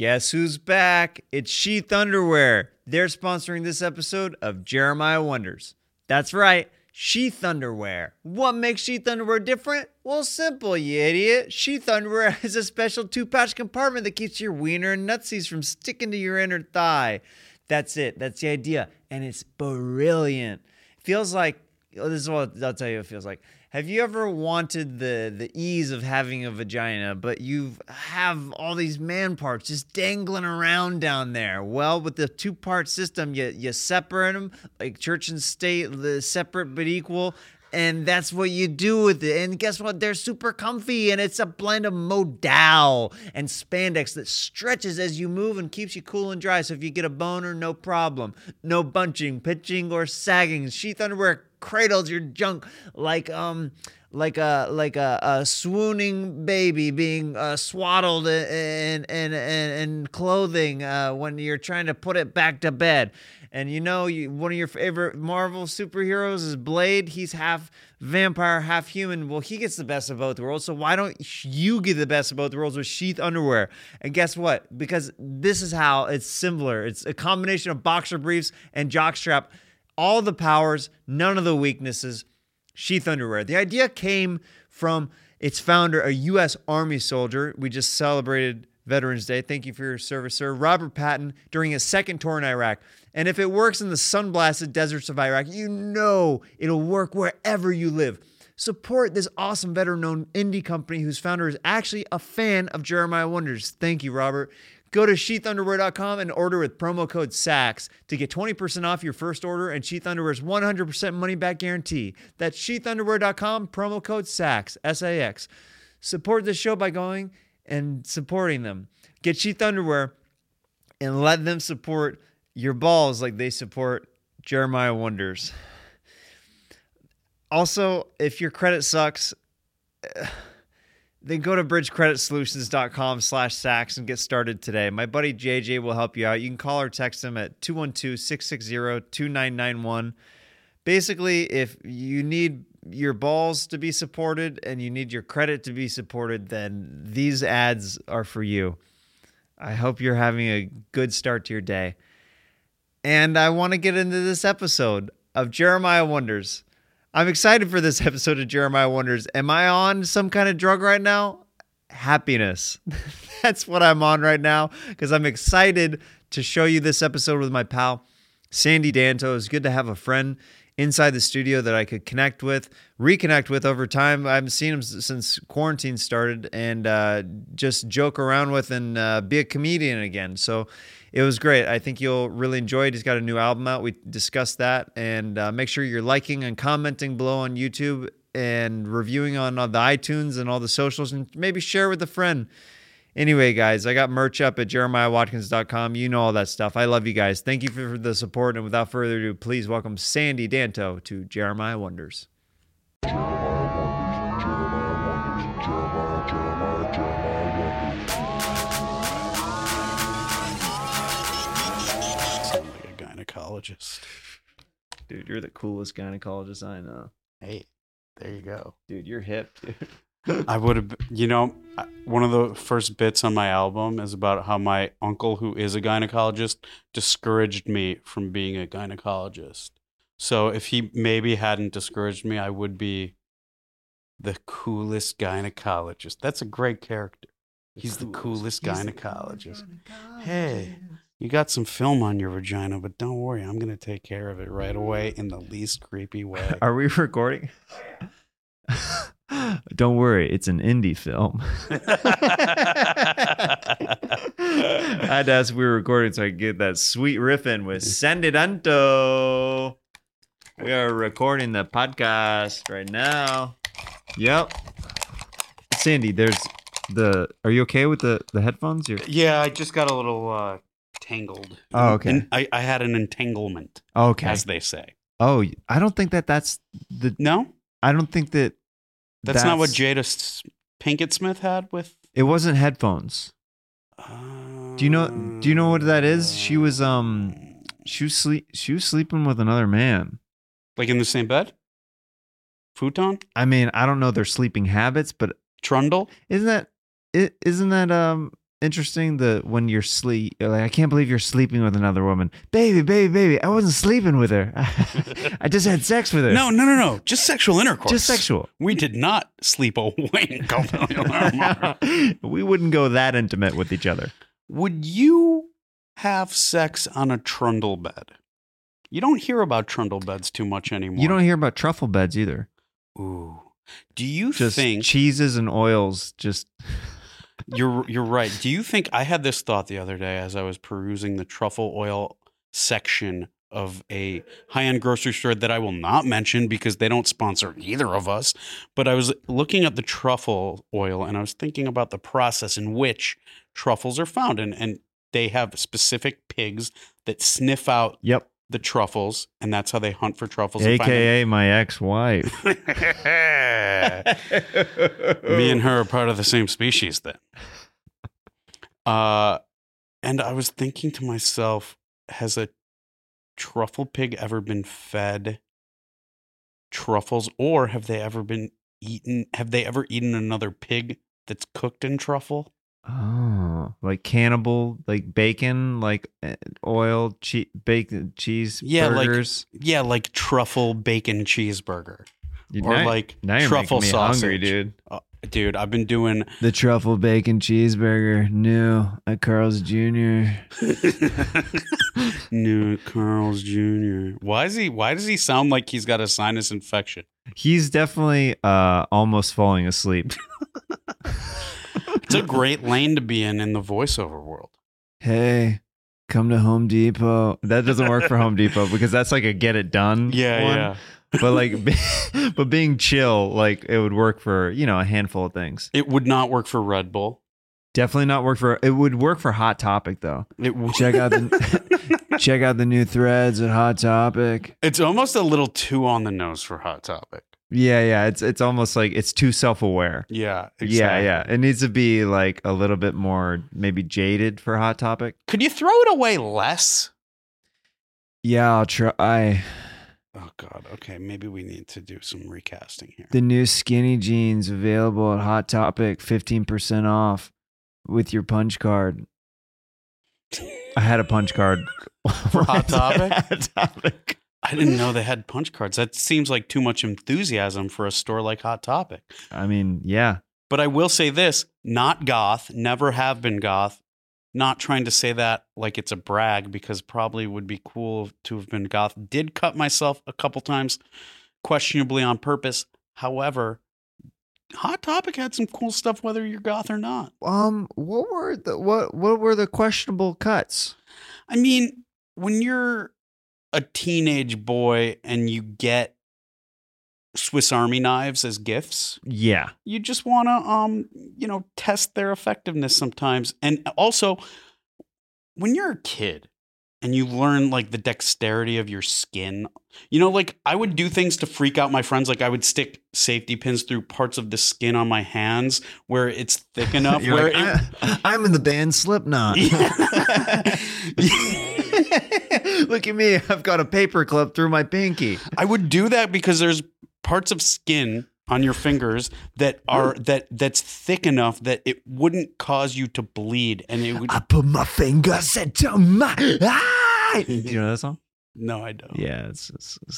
Guess who's back? It's Sheath Underwear. They're sponsoring this episode of Jeremiah Wonders. That's right, Sheath Underwear. What makes Sheath Underwear different? Well, simple, you idiot. Sheath Underwear has a special two-pouch compartment that keeps your wiener and nutsies from sticking to your inner thigh. That's it. That's the idea. And it's brilliant. Feels like, this is what I'll tell you, it feels like. Have you ever wanted the ease of having a vagina, but you have all these man parts just dangling around down there? Well, with the two-part system, you separate them, like church and state, separate but equal, and that's what you do with it. And guess what? They're super comfy, and it's a blend of modal and spandex that stretches as you move and keeps you cool and dry. So if you get a boner, no problem. No bunching, pitching, or sagging. Sheath Underwear cradles your junk like a swooning baby being swaddled in clothing when you're trying to put it back to bed. And you know, one of your favorite Marvel superheroes is Blade. He's half vampire, half human. Well, he gets the best of both worlds. So why don't you get the best of both worlds with Sheath Underwear? And guess what? Because this is how it's similar. It's a combination of boxer briefs and jockstrap. All the powers, none of the weaknesses, Sheath Underwear. The idea came from its founder, a U.S. Army soldier. We just celebrated Veterans Day. Thank you for your service, sir. Robert Patton, during his second tour in Iraq. And if it works in the sun-blasted deserts of Iraq, you know it'll work wherever you live. Support this awesome veteran-owned indie company whose founder is actually a fan of Jeremiah Wonders. Thank you, Robert. Go to SheathUnderwear.com and order with promo code SACS to get 20% off your first order and Sheath Underwear's 100% money-back guarantee. That's SheathUnderwear.com, promo code SACS, S-A-X. Support the show by going and supporting them. Get Sheath Underwear and let them support your balls like they support Jeremiah Wonders. Also, if your credit sucks... Then go to bridgecreditsolutions.com/sacks and get started today. My buddy JJ will help you out. You can call or text him at 212-660-2991. Basically, if you need your balls to be supported and you need your credit to be supported, then these ads are for you. I hope you're having a good start to your day. And I want to get into this episode of Jeremiah Wonders. I'm excited for this episode of Jeremiah Wonders. Am I on some kind of drug right now? Happiness. That's what I'm on right now because I'm excited to show you this episode with my pal, Sandy Danto. It's good to have a friend inside the studio that I could connect with, reconnect with over time. I haven't seen him since quarantine started and just joke around with and be a comedian again. So it was great. I think you'll really enjoy it. He's got a new album out. We discussed that. And make sure you're liking and commenting below on YouTube and reviewing on the iTunes and all the socials and maybe share with a friend. Anyway, guys, I got merch up at jeremiahwatkins.com. You know all that stuff. I love you guys. Thank you for the support. And without further ado, please welcome Sandy Danto to Jeremiah Wonders. Gynecologist. Dude, you're the coolest gynecologist I know. Hey, there you go. Dude, you're hip, dude. I would have, you know, one of the first bits on my album is about how my uncle, who is a gynecologist, discouraged me from being a gynecologist. So if he maybe hadn't discouraged me, I would be the coolest gynecologist. That's a great character. He's the coolest gynecologist. Hey. You got some film on your vagina, but don't worry. I'm going to take care of it right away in the least creepy way. Are we recording? Don't worry. It's an indie film. I had to ask if we were recording so I could get that sweet riff in with Sandy Danto. We are recording the podcast right now. Yep. Sandy, are you okay with the headphones? Yeah, I just got a little... tangled. Oh, okay. And I had an entanglement. Okay. As they say. Oh, I don't think that's the... No? I don't think that's not what Jada Pinkett Smith had with... It wasn't headphones. Do you know what that is? She was sleeping with another man. Like in the same bed? Futon? I mean, I don't know their sleeping habits, but... Trundle? Isn't that... interesting that when you're sleep, you're like, I can't believe you're sleeping with another woman. Baby, I wasn't sleeping with her. I just had sex with her. No. Just sexual intercourse. Just sexual. We did not sleep a wink. We wouldn't go that intimate with each other. Would you have sex on a trundle bed? You don't hear about trundle beds too much anymore. You don't hear about truffle beds either. Ooh. Do you just think cheeses and oils just You're right. Do you think I had this thought the other day as I was perusing the truffle oil section of a high-end grocery store that I will not mention because they don't sponsor either of us, but I was looking at the truffle oil and I was thinking about the process in which truffles are found, and they have specific pigs that sniff out the truffles, and that's how they hunt for truffles. AKA my ex-wife. Me and her are part of the same species then. And I was thinking to myself, has a truffle pig ever been fed truffles, or have they ever been eaten? Have they ever eaten another pig that's cooked in truffle? Oh, like cannibal, like bacon, like oil, bacon, cheese burgers. Like truffle bacon cheeseburger, or truffle sausage. Hungry, dude. Dude, I've been doing the truffle bacon cheeseburger new at Carl's Jr. New at Carl's Jr. Why does he sound like he's got a sinus infection? He's definitely almost falling asleep. It's a great lane to be in the voiceover world. Hey, come to Home Depot. That doesn't work for Home Depot because that's like a get it done. Yeah, one. Yeah. But but being chill, like it would work for, a handful of things. It would not work for Red Bull. Definitely not work for. It would work for Hot Topic though. It would. Check out the new threads at Hot Topic. It's almost a little too on the nose for Hot Topic. Yeah, it's almost like it's too self-aware. Yeah, exactly. Yeah. It needs to be like a little bit more maybe jaded for Hot Topic. Could you throw it away less? Yeah, I'll try. Oh God, okay, maybe we need to do some recasting here. The new skinny jeans available at Hot Topic, 15% off with your punch card. I had a punch card. For Hot Topic? Hot Topic. I didn't know they had punch cards. That seems like too much enthusiasm for a store like Hot Topic. I mean, yeah. But I will say this, not goth, never have been goth. Not trying to say that like it's a brag because probably would be cool to have been goth. Did cut myself a couple times questionably on purpose. However, Hot Topic had some cool stuff whether you're goth or not. What were the questionable cuts? I mean, when you're a teenage boy and you get Swiss Army knives as gifts. Yeah. You just want to, test their effectiveness sometimes. And also when you're a kid and you learn like the dexterity of your skin, like I would do things to freak out my friends. Like I would stick safety pins through parts of the skin on my hands where it's thick enough. Where like, I'm in the band Slipknot. Yeah. Look at me, I've got a paperclip through my pinky. I would do that because there's parts of skin on your fingers that are that's thick enough that it wouldn't cause you to bleed, and it would. I put my fingers into my eye. Do you know that song? No, I don't. Yeah, it's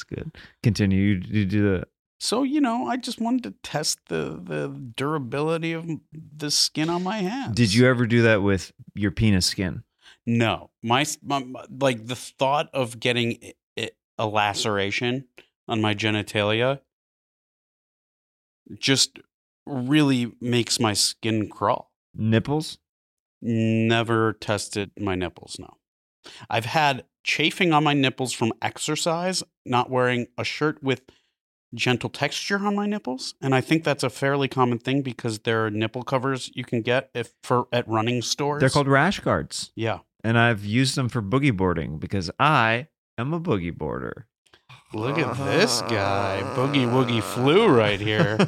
good. Continue. You do that. So I just wanted to test the durability of the skin on my hands. Did you ever do that with your penis skin? No, my like the thought of getting a laceration on my genitalia just really makes my skin crawl. Nipples? Never tested my nipples, no. I've had chafing on my nipples from exercise, not wearing a shirt with gentle texture on my nipples, and I think that's a fairly common thing because there are nipple covers you can get at running stores. They're called rash guards. Yeah. And I've used them for boogie boarding because I am a boogie boarder. Look at this guy. Boogie woogie flew right here.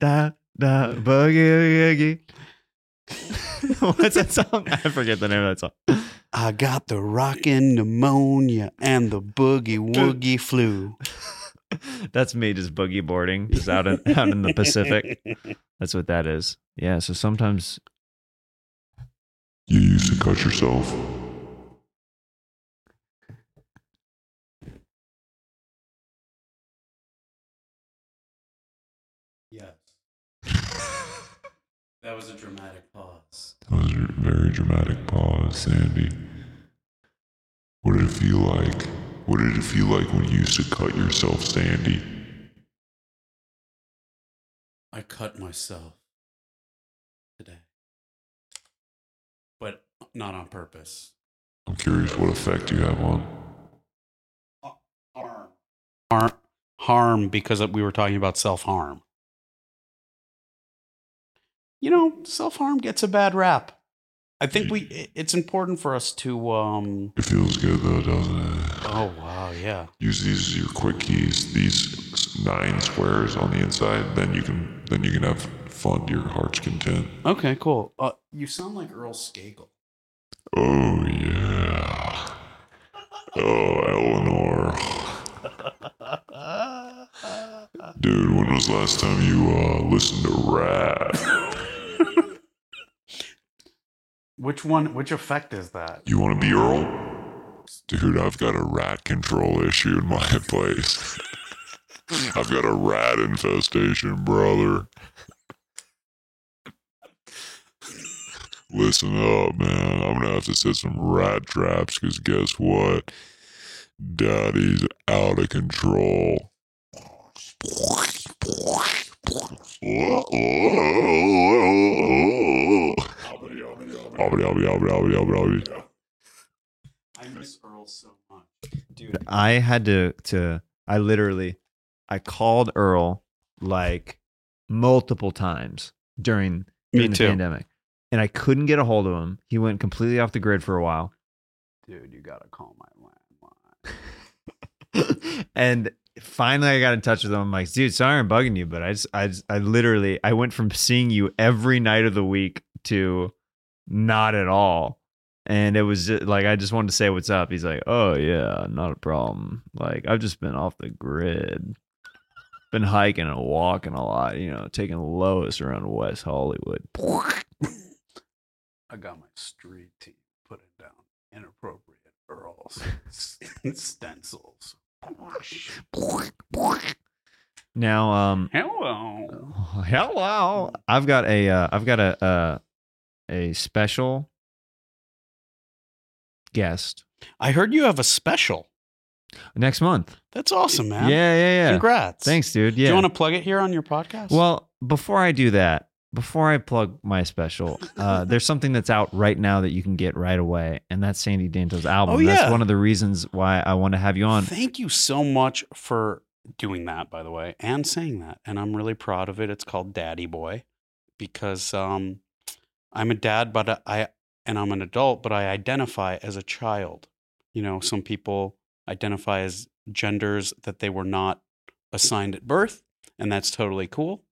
Da, da, boogie woogie. What's that song? I forget the name of that song. I got the rockin' pneumonia and the boogie woogie flu. That's me just boogie boarding just out in the Pacific. That's what that is. Yeah, so sometimes You used to cut yourself. Yes. That was a dramatic pause. That was a very dramatic pause, Sandy. What did it feel like? What did it feel like when you used to cut yourself, Sandy? I cut myself today, but not on purpose. I'm curious what effect you have on harm, because we were talking about self-harm. You know, self-harm gets a bad rap. I think it's important for us to, It feels good though, doesn't it? Oh, wow, yeah. Use these as your quick keys, these 9 squares on the inside, then you can have fun to your heart's content. Okay, cool. You sound like Earl Skagel. Oh, yeah. Oh, Eleanor. Dude, when was the last time you, listened to rap? Which effect is that? You want to be Earl? Dude, I've got a rat control issue in my place. I've got a rat infestation, brother. Listen up, man. I'm going to have to set some rat traps, because guess what? Daddy's out of control. I miss Earl so much. Dude, I had I called Earl like multiple times during the pandemic, and I couldn't get a hold of him. He went completely off the grid for a while. Dude, you gotta call my landline. And finally I got in touch with him. I'm like, dude, sorry I'm bugging you, but I went from seeing you every night of the week to not at all. And it was just, like, I just wanted to say what's up. He's like, oh yeah, not a problem. Like, I've just been off the grid. Been hiking and walking a lot, you know, taking the lowest around West Hollywood. I got my street team putting down inappropriate Earls and stencils. Now, hello. I've got a special guest. I heard you have a special next month. That's awesome, man. Yeah. Congrats. Thanks, dude. Yeah. Do you want to plug it here on your podcast? Well, before I plug my special, there's something that's out right now that you can get right away, and that's Sandy Danto's album. Oh, yeah. That's one of the reasons why I want to have you on. Thank you so much for doing that, by the way, and saying that. And I'm really proud of it. It's called Daddy Boy, because I'm a dad, but I'm an adult, but I identify as a child. You know, some people identify as genders that they were not assigned at birth, and that's totally cool.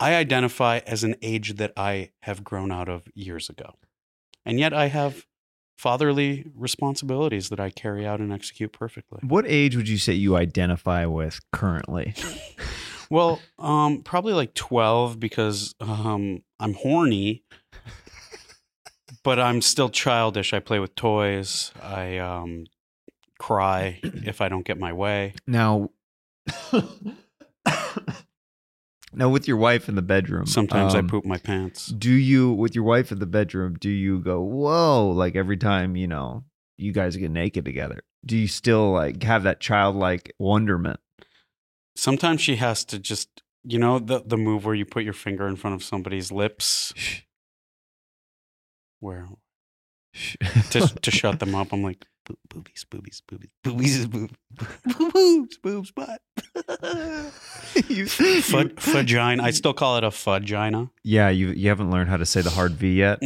I identify as an age that I have grown out of years ago. And yet I have fatherly responsibilities that I carry out and execute perfectly. What age would you say you identify with currently? Well, probably like 12, because I'm horny. But I'm still childish. I play with toys. I cry if I don't get my way. Now, with your wife in the bedroom. Sometimes I poop my pants. Do you go, whoa, like every time, you know, you guys get naked together? Do you still like have that childlike wonderment? Sometimes she has to just, you know, the move where you put your finger in front of somebody's lips. Where to shut them up, I'm like, boobies, butt. Fudgina. I still call it a fudgina. Yeah, you haven't learned how to say the hard V yet.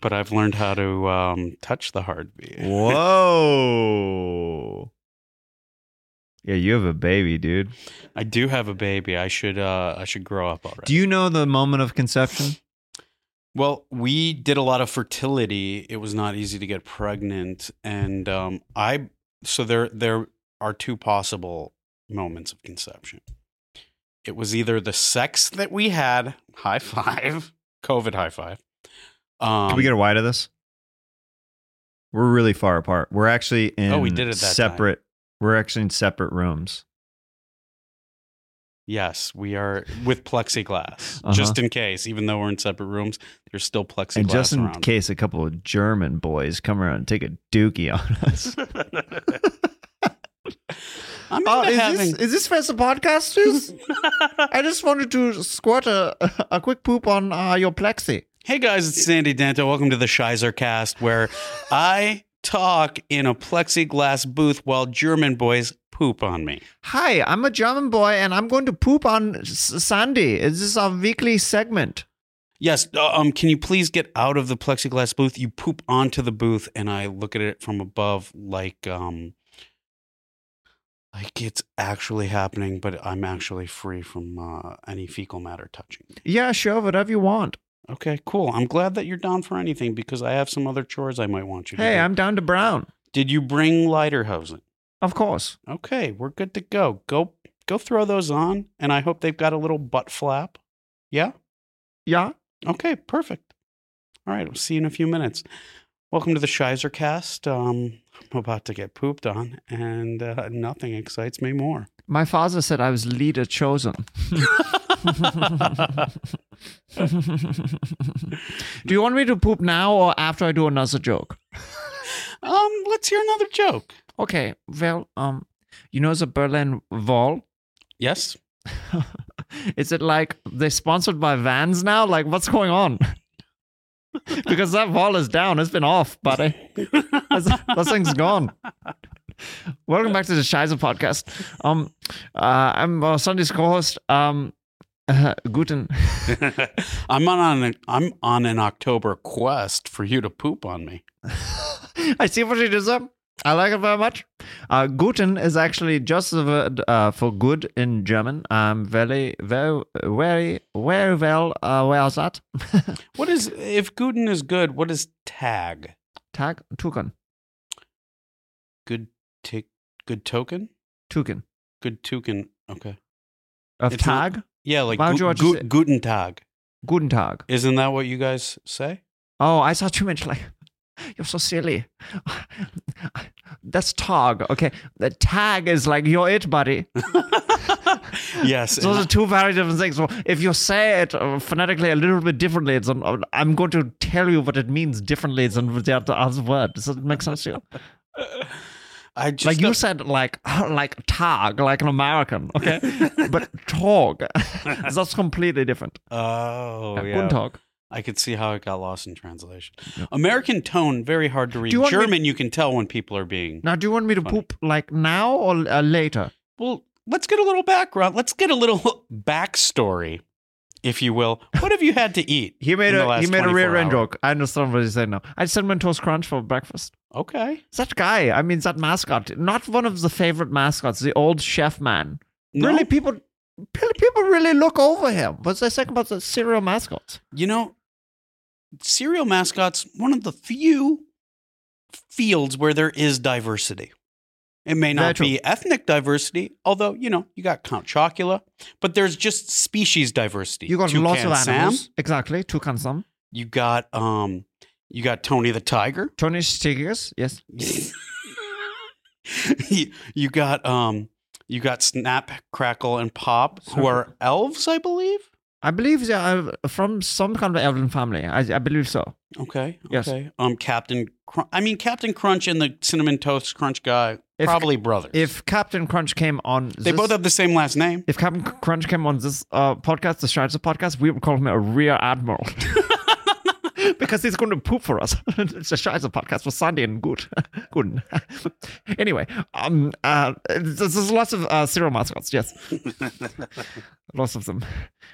But I've learned how to touch the hard V. Whoa. Yeah, you have a baby, dude. I do have a baby. I should grow up already. Do you know the moment of conception? Well, we did a lot of fertility. It was not easy to get pregnant, and there are two possible moments of conception. It was either the sex that we had, high five, COVID high five, Can we get a wide of this? We're really far apart. We're actually in separate. We're actually in separate rooms. Yes, we are with plexiglass, just in case. Even though we're in separate rooms, there's still plexiglass around. And just in case a couple of German boys come around and take a dookie on us. I'm is this for the podcasters? I just wanted to squirt a quick poop on your plexi. Hey guys, it's Sandy Danto. Welcome to the Scheiser Cast, where I talk in a plexiglass booth while German boys poop on me. Hi, I'm a German boy, and I'm going to poop on Sandy. This is our weekly segment. Yes. Can you please get out of the plexiglass booth? You poop onto the booth, and I look at it from above, like it's actually happening, but I'm actually free from any fecal matter touching. Yeah, sure, whatever you want. Okay, cool. I'm glad that you're down for anything, because I have some other chores I might want you to do. Hey, I'm down to brown. Did you bring Lederhosen? Of course. Okay, we're good to go. Go throw those on, and I hope they've got a little butt flap. Yeah? Yeah. Okay, perfect. All right, we'll see you in a few minutes. Welcome to the Scheiser Cast. I'm about to get pooped on, and nothing excites me more. My father said I was leader chosen. Do you want me to poop now or after I do another joke? Let's hear another joke. Okay, well, you know the Berlin Wall? Yes. Is it like they're sponsored by Vans now? Like, what's going on? Because that wall is down. It's been off, buddy. That thing's gone. Welcome back to the Scheiser Podcast. I'm Sunday's co-host. Guten. I'm on an October quest for you to poop on me. I see what you did there. I like it very much. Guten is actually just the word for good in German. Very, very, very, very well. Where is that? What is, if Guten is good, what is Tag? Tag? Toucan. Good token? Toucan. Good Toucan. Okay. Of it's Tag? Not, yeah, like Guten Tag. Guten Tag. Isn't that what you guys say? Oh, I saw too much like... You're so silly. That's Tag, okay? The Tag is like, you're it, buddy. Yes. Those are two very different things. So if you say it phonetically a little bit differently, I'm going to tell you what it means differently than the other word. Does that make sense to you? You said like Tag, like an American, okay? But Tag, that's completely different. Oh, yeah. Tag. I could see how it got lost in translation. American tone, very hard to read. German, you can tell when people are being... Now, do you want me to poop like now or later? Well, let's get a little background. Let's get a little backstory, if you will. What have you had to eat? He made a rear end joke. I understand what he's saying now. I had Cinnamon Toast Crunch for breakfast. Okay. That guy, I mean, that mascot, not one of the favorite mascots, the old chef man. No? Really, people really look over him. What's they saying about the cereal mascots? You know... Cereal mascots, one of the few fields where there is diversity. It may not be ethnic diversity, although, you know, you got Count Chocula, but there's just species diversity. You got Toucan lots of animals. Sam. Exactly, Toucan Sam. You got Tony the Tiger. Tony Stiggers, yes. You got Snap, Crackle, and Pop, who are elves, I believe. I believe they are from some kind of elven family. I believe so. Okay. Yes. Okay. Captain Crunch and the Cinnamon Toast Crunch guy, probably brothers. If Captain Crunch came on this... They both have the same last name. If Captain Crunch came on this podcast, the Scheiser Podcast, we would call him a rear admiral. Because he's going to poop for us. It's a Scheiser Podcast for Sandy and Guten. Anyway, there's lots of cereal mascots, yes. Lots of them.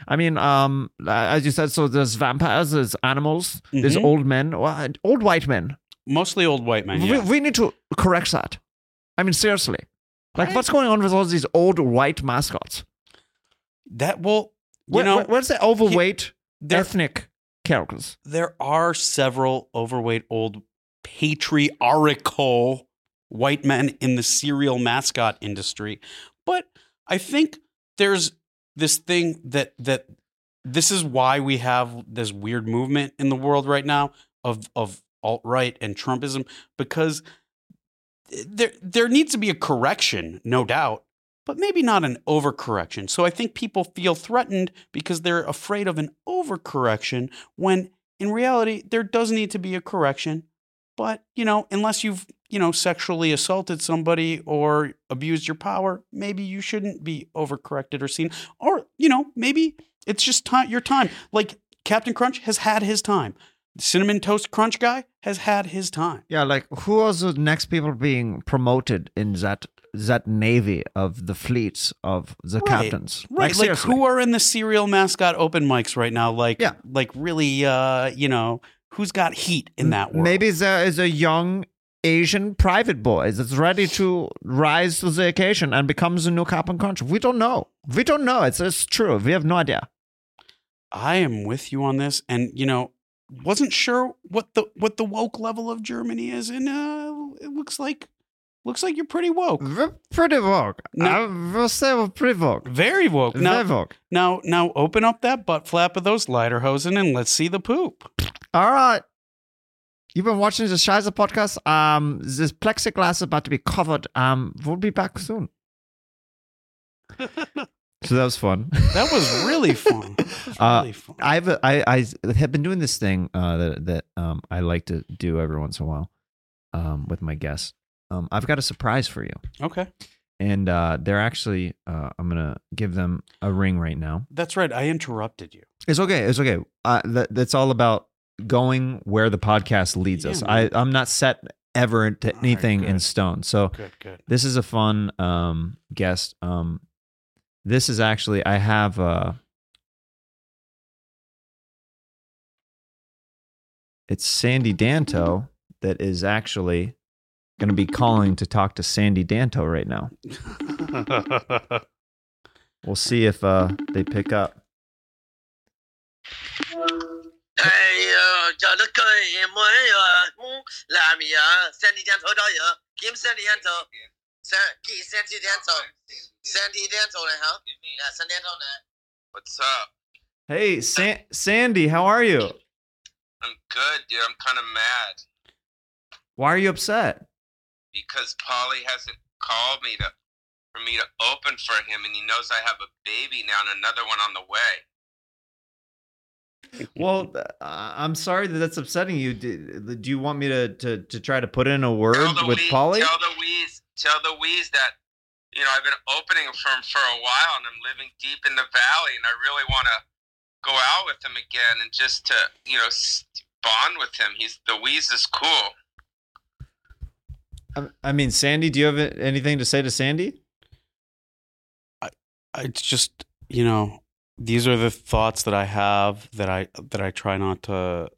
I mean, as you said, so there's vampires, there's animals, there's old men, old white men. Mostly old white men, yeah. We need to correct that. I mean, seriously. Like, what's going on with all these old white mascots? That will, where's the overweight, ethnic... characters. There are several overweight old patriarchal white men in the cereal mascot industry, but I think there's this thing that this is why we have this weird movement in the world right now of alt-right and Trumpism, because there needs to be a correction, no doubt, but maybe not an overcorrection. So I think people feel threatened because they're afraid of an overcorrection, when in reality, there does need to be a correction. But, you know, unless you've, you know, sexually assaulted somebody or abused your power, maybe you shouldn't be overcorrected or seen. Or, you know, maybe it's just your time. Like Captain Crunch has had his time. The Cinnamon Toast Crunch guy has had his time. Yeah, like who are the next people being promoted in that navy of the fleets of the captains? Right, like who are in the serial mascot open mics right now? Like, yeah. Like really, you know, who's got heat in that world? Maybe there is a young Asian private boy that's ready to rise to the occasion and becomes a new Captain Crunch. We don't know. It's true. We have no idea. I am with you on this. And, you know, wasn't sure what the woke level of Germany is. And it looks like you're pretty woke. We're pretty woke. Now, I will say we're pretty woke. Very woke. Now open up that butt flap of those lederhosen and let's see the poop. All right. You've been watching the Scheiße podcast. This plexiglass is about to be covered. We'll be back soon. So that was fun. That was really fun. I have been doing this thing that I like to do every once in a while with my guests. I've got a surprise for you. Okay. And they're actually, I'm going to give them a ring right now. That's right. I interrupted you. It's okay. That's all about going where the podcast leads us. I'm not set ever to anything in stone. So good. This is a fun guest. This is actually, I have it's Sandy Danto that is actually going to be calling to talk to Sandy Danto right now. We'll see if they pick up. Hey, Sandy Danto, Kim Sandy Danto, Sandy Danto, huh? Yeah, Sandy Danto. What's up? Hey, Sandy, how are you? I'm good, dude. I'm kind of mad. Why are you upset? Because Pauly hasn't called me for me to open for him, and he knows I have a baby now and another one on the way. Well, I'm sorry that that's upsetting you. Do you want me to try to put in a word with Pauly? Tell the Wheeze that, you know, I've been opening for him for a while and I'm living deep in the valley and I really want to go out with him again and just to, you know, bond with him. The Wheeze is cool. I mean, Sandy, do you have anything to say to Sandy? It's just, you know, these are the thoughts that I have that I try not to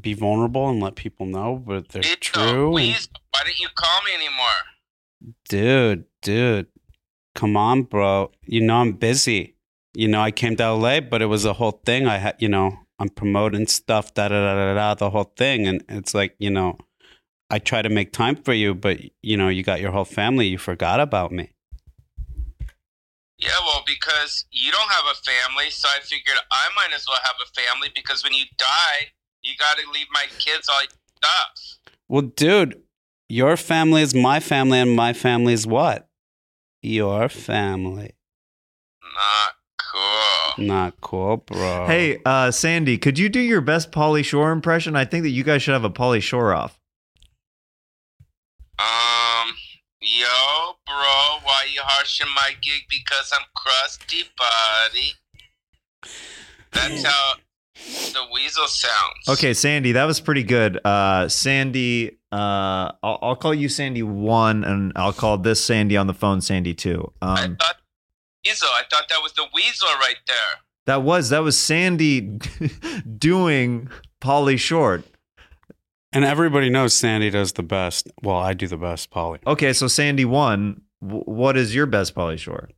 be vulnerable and let people know, but they're true. Please, why didn't you call me anymore? Dude, come on, bro. You know I'm busy. You know I came to LA, but it was a whole thing. I had, you know, I'm promoting stuff, the whole thing, and it's like, you know, I try to make time for you, but you know, you got your whole family. You forgot about me. Yeah, well, because you don't have a family, so I figured I might as well have a family, because when you die, you got to leave my kids all your stuff. Well, dude, your family is my family, and my family is what? Your family. Not cool, bro. Hey, Sandy, could you do your best Polly Shore impression? I think that you guys should have a Polly Shore off. Yo, bro, why you harshing my gig? Because I'm crusty, buddy. That's how the weasel sounds. Okay, Sandy, that was pretty good. Sandy, I'll call you Sandy 1, and I'll call this Sandy on the phone Sandy 2. I thought that was the weasel right there. That was Sandy doing Polly Short. And everybody knows Sandy does the best. Well, I do the best Polly. Okay, so Sandy won. What is your best Polly Shore?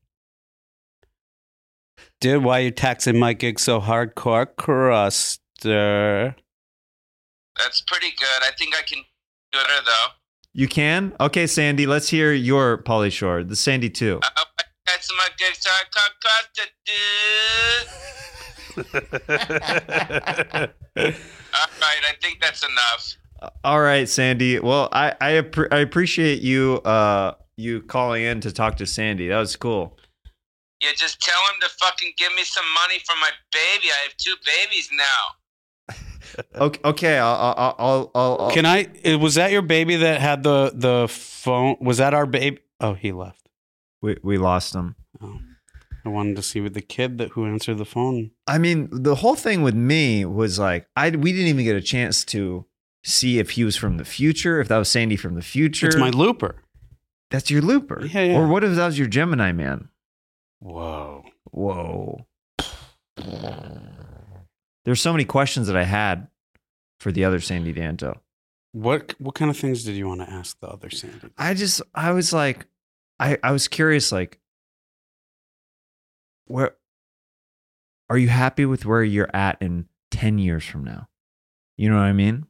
Dude, why are you taxing my gig so hardcore, Cruster? That's pretty good. I think I can do it, though. You can? Okay, Sandy, let's hear your Polly Shore. The Sandy 2. That's my gig so hardcore, Cruster, dude. All right, I think that's enough. All right, Sandy. Well, I appreciate you you calling in to talk to Sandy. That was cool. Yeah, just tell him to fucking give me some money for my baby. I have 2 babies now. Okay. I'll. Can I? Was that your baby that had the phone? Was that our baby? Oh, he left. We lost him. Oh. I wanted to see with the kid who answered the phone. I mean, the whole thing with me was like, we didn't even get a chance to see if he was from the future, if that was Sandy from the future. It's my looper. That's your looper. Yeah. Or what if that was your Gemini man? Whoa. There's so many questions that I had for the other Sandy Danto. What kind of things did you want to ask the other Sandy? I was like, I was curious, like, where are you happy with where you're at in 10 years from now? You know what I mean?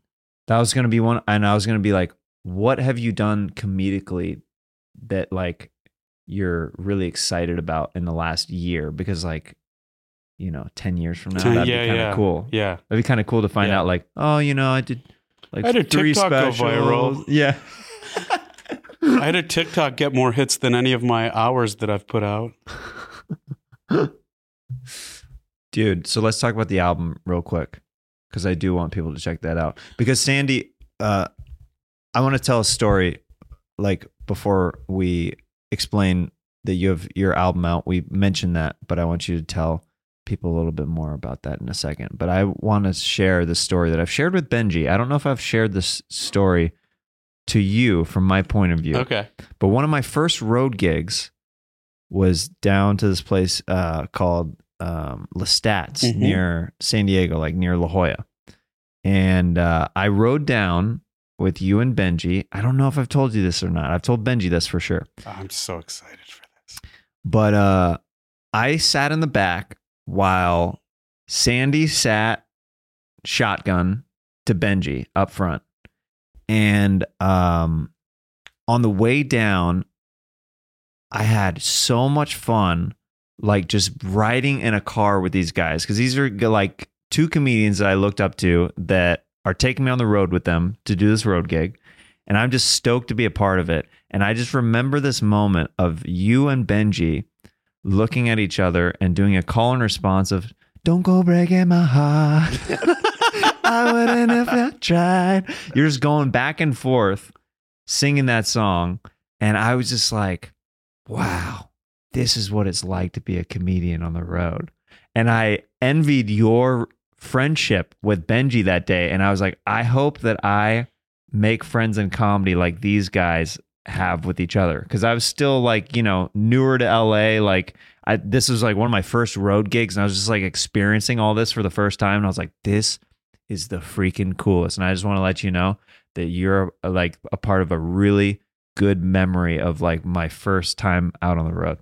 That was going to be one. And I was going to be like, what have you done comedically that like you're really excited about in the last year? Because like, you know, 10 years from now, that'd be kind of cool. Yeah. That'd be kind of cool to find out like, oh, you know, I did 3 TikTok specials. Go viral. Yeah. I had a TikTok get more hits than any of my hours that I've put out. Dude, so let's talk about the album real quick, because I do want people to check that out. Because Sandy, I want to tell a story, like before we explain that you have your album out. We mentioned that, but I want you to tell people a little bit more about that in a second. But I want to share the story that I've shared with Benji. I don't know if I've shared this story to you from my point of view. Okay. But one of my first road gigs was down to this place called Lestat's near San Diego, like near La Jolla. And I rode down with you and Benji. I don't know if I've told you this or not. I've told Benji this for sure. I'm so excited for this. But I sat in the back while Sandy sat shotgun to Benji up front. And on the way down, I had so much fun, like just riding in a car with these guys, because these are like 2 comedians that I looked up to that are taking me on the road with them to do this road gig. And I'm just stoked to be a part of it. And I just remember this moment of you and Benji looking at each other and doing a call and response of, "Don't go breaking my heart. I wouldn't have not tried." You're just going back and forth singing that song. And I was just like, wow, this is what it's like to be a comedian on the road. And I envied your friendship with Benji that day. And I was like, I hope that I make friends in comedy like these guys have with each other. Because I was still like, you know, newer to LA. Like this was like one of my first road gigs. And I was just like experiencing all this for the first time. And I was like, this is the freaking coolest. And I just want to let you know that you're like a part of a really good memory of like my first time out on the road.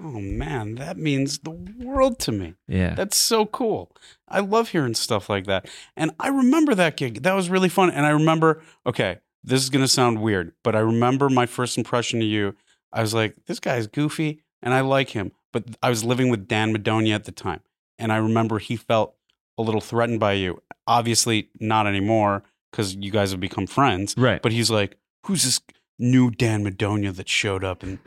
Oh man, that means the world to me. Yeah. That's so cool. I love hearing stuff like that. And I remember that gig. That was really fun. And I remember, okay, this is going to sound weird, but I remember my first impression of you. I was like, this guy's goofy and I like him. But I was living with Dan Madonia at the time. And I remember he felt a little threatened by you. Obviously not anymore, because you guys have become friends. Right. But he's like, who's this new Dan Madonia that showed up and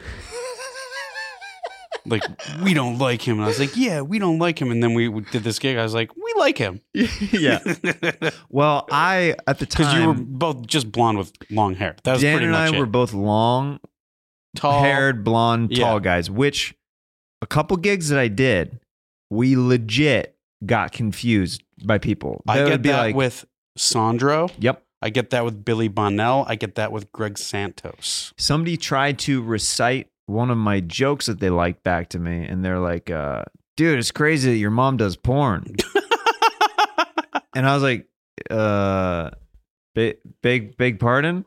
like, we don't like him. And I was like, yeah, we don't like him. And then we did this gig. I was like, we like him. Yeah. Well, I, at the time, because you were both just blonde with long hair. That was Dan pretty and much I it. Were both long, tall haired, blonde, tall guys, which a couple gigs that I did, we legit got confused by people. I get that like, with Sandro. Yep. I get that with Billy Bonnell. I get that with Greg Santos. Somebody tried to recite one of my jokes that they liked back to me, and they're like, dude, it's crazy that your mom does porn. And I was like, big pardon?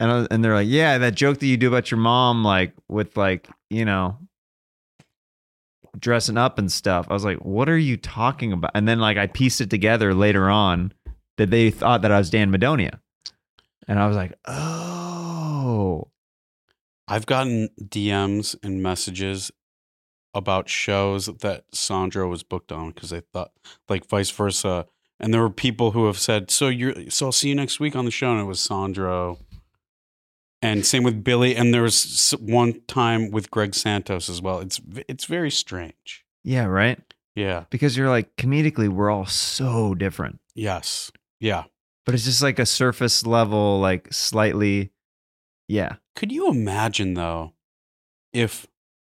And they're like, yeah, that joke that you do about your mom, like with like, you know, dressing up and stuff. I was like, what are you talking about? And then like I pieced it together later on that they thought that I was Dan Madonia. And I was like, oh. I've gotten DMs and messages about shows that Sandra was booked on because they thought, like, vice versa. And there were people who have said, so I'll see you next week on the show. And it was Sandro. And same with Billy. And there was one time with Greg Santos as well. It's very strange. Yeah, right? Yeah. Because you're like, comedically, we're all so different. Yes. Yeah. But it's just like a surface level, like slightly, yeah. Could you imagine, though, if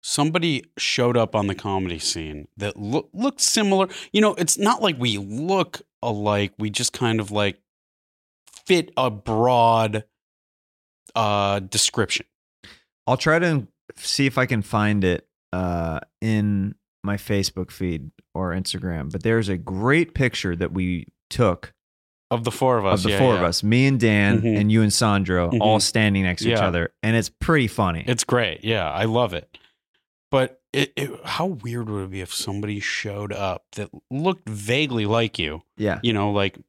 somebody showed up on the comedy scene that looked similar? You know, it's not like we look alike. We just kind of like fit a broad description. I'll try to see if I can find it in my Facebook feed or Instagram. But there's a great picture that we took. Of the four of us. Me and Dan mm-hmm. and you and Sandro mm-hmm. all standing next to each other. And it's pretty funny. It's great. Yeah, I love it. But how weird would it be if somebody showed up that looked vaguely like you? Yeah. You know, like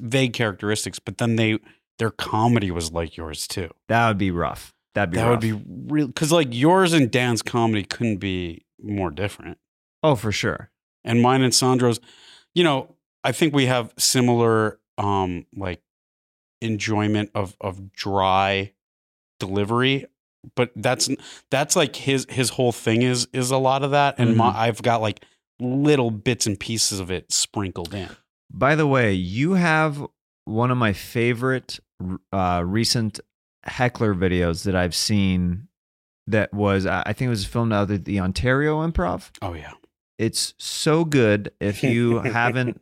vague characteristics, but then their comedy was like yours too. That would be rough. That would be real. Because like yours and Dan's comedy couldn't be more different. Oh, for sure. And mine and Sandro's, you know, I think we have similar like enjoyment of dry delivery, but that's like his whole thing is a lot of that, and mm-hmm. I've got like little bits and pieces of it sprinkled in. By the way, you have one of my favorite recent heckler videos that I've seen. That was, I think it was filmed out at the Ontario Improv. Oh yeah. It's so good. If you haven't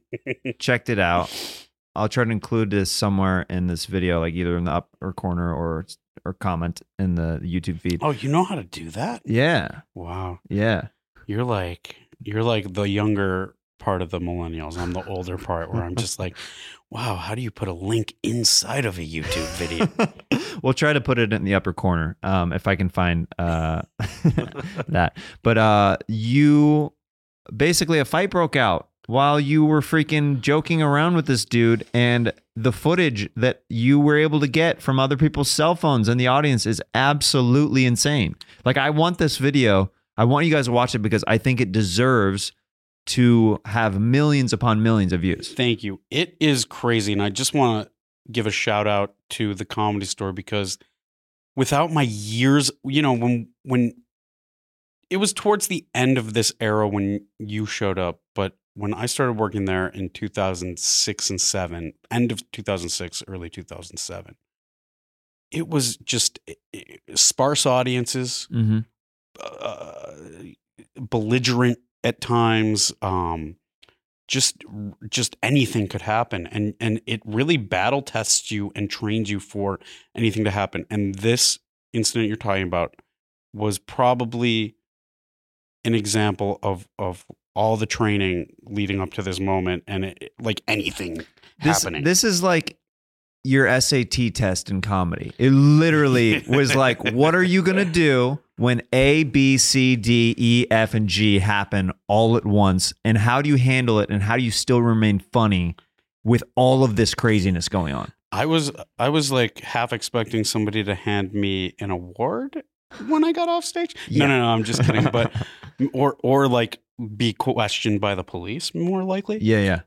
checked it out, I'll try to include this somewhere in this video, like either in the upper corner or comment in the YouTube feed. Oh, you know how to do that? Yeah. Wow. Yeah. You're like the younger part of the millennials. I'm the older part where I'm just like, wow, how do you put a link inside of a YouTube video? We'll try to put it in the upper corner if I can find that. But you... Basically, a fight broke out while you were freaking joking around with this dude, and the footage that you were able to get from other people's cell phones in the audience is absolutely insane. Like, I want this video. I want you guys to watch it because I think it deserves to have millions upon millions of views. Thank you. It is crazy, and I just want to give a shout out to the Comedy Store because without my years, you know, when it was towards the end of this era when you showed up, but when I started working there in 2006 and 7, end of 2006, early 2007, it was just sparse audiences, mm-hmm. Belligerent at times, just anything could happen. And it really battle tests you and trains you for anything to happen. And this incident you're talking about was probably an example of all the training leading up to this moment and happening. This is like your SAT test in comedy. It literally was like, what are you going to do when A, B, C, D, E, F, and G happen all at once? And how do you handle it? And how do you still remain funny with all of this craziness going on? I was like half expecting somebody to hand me an award when I got off stage. Yeah. No, I'm just kidding. But or like be questioned by the police, more likely. Yeah.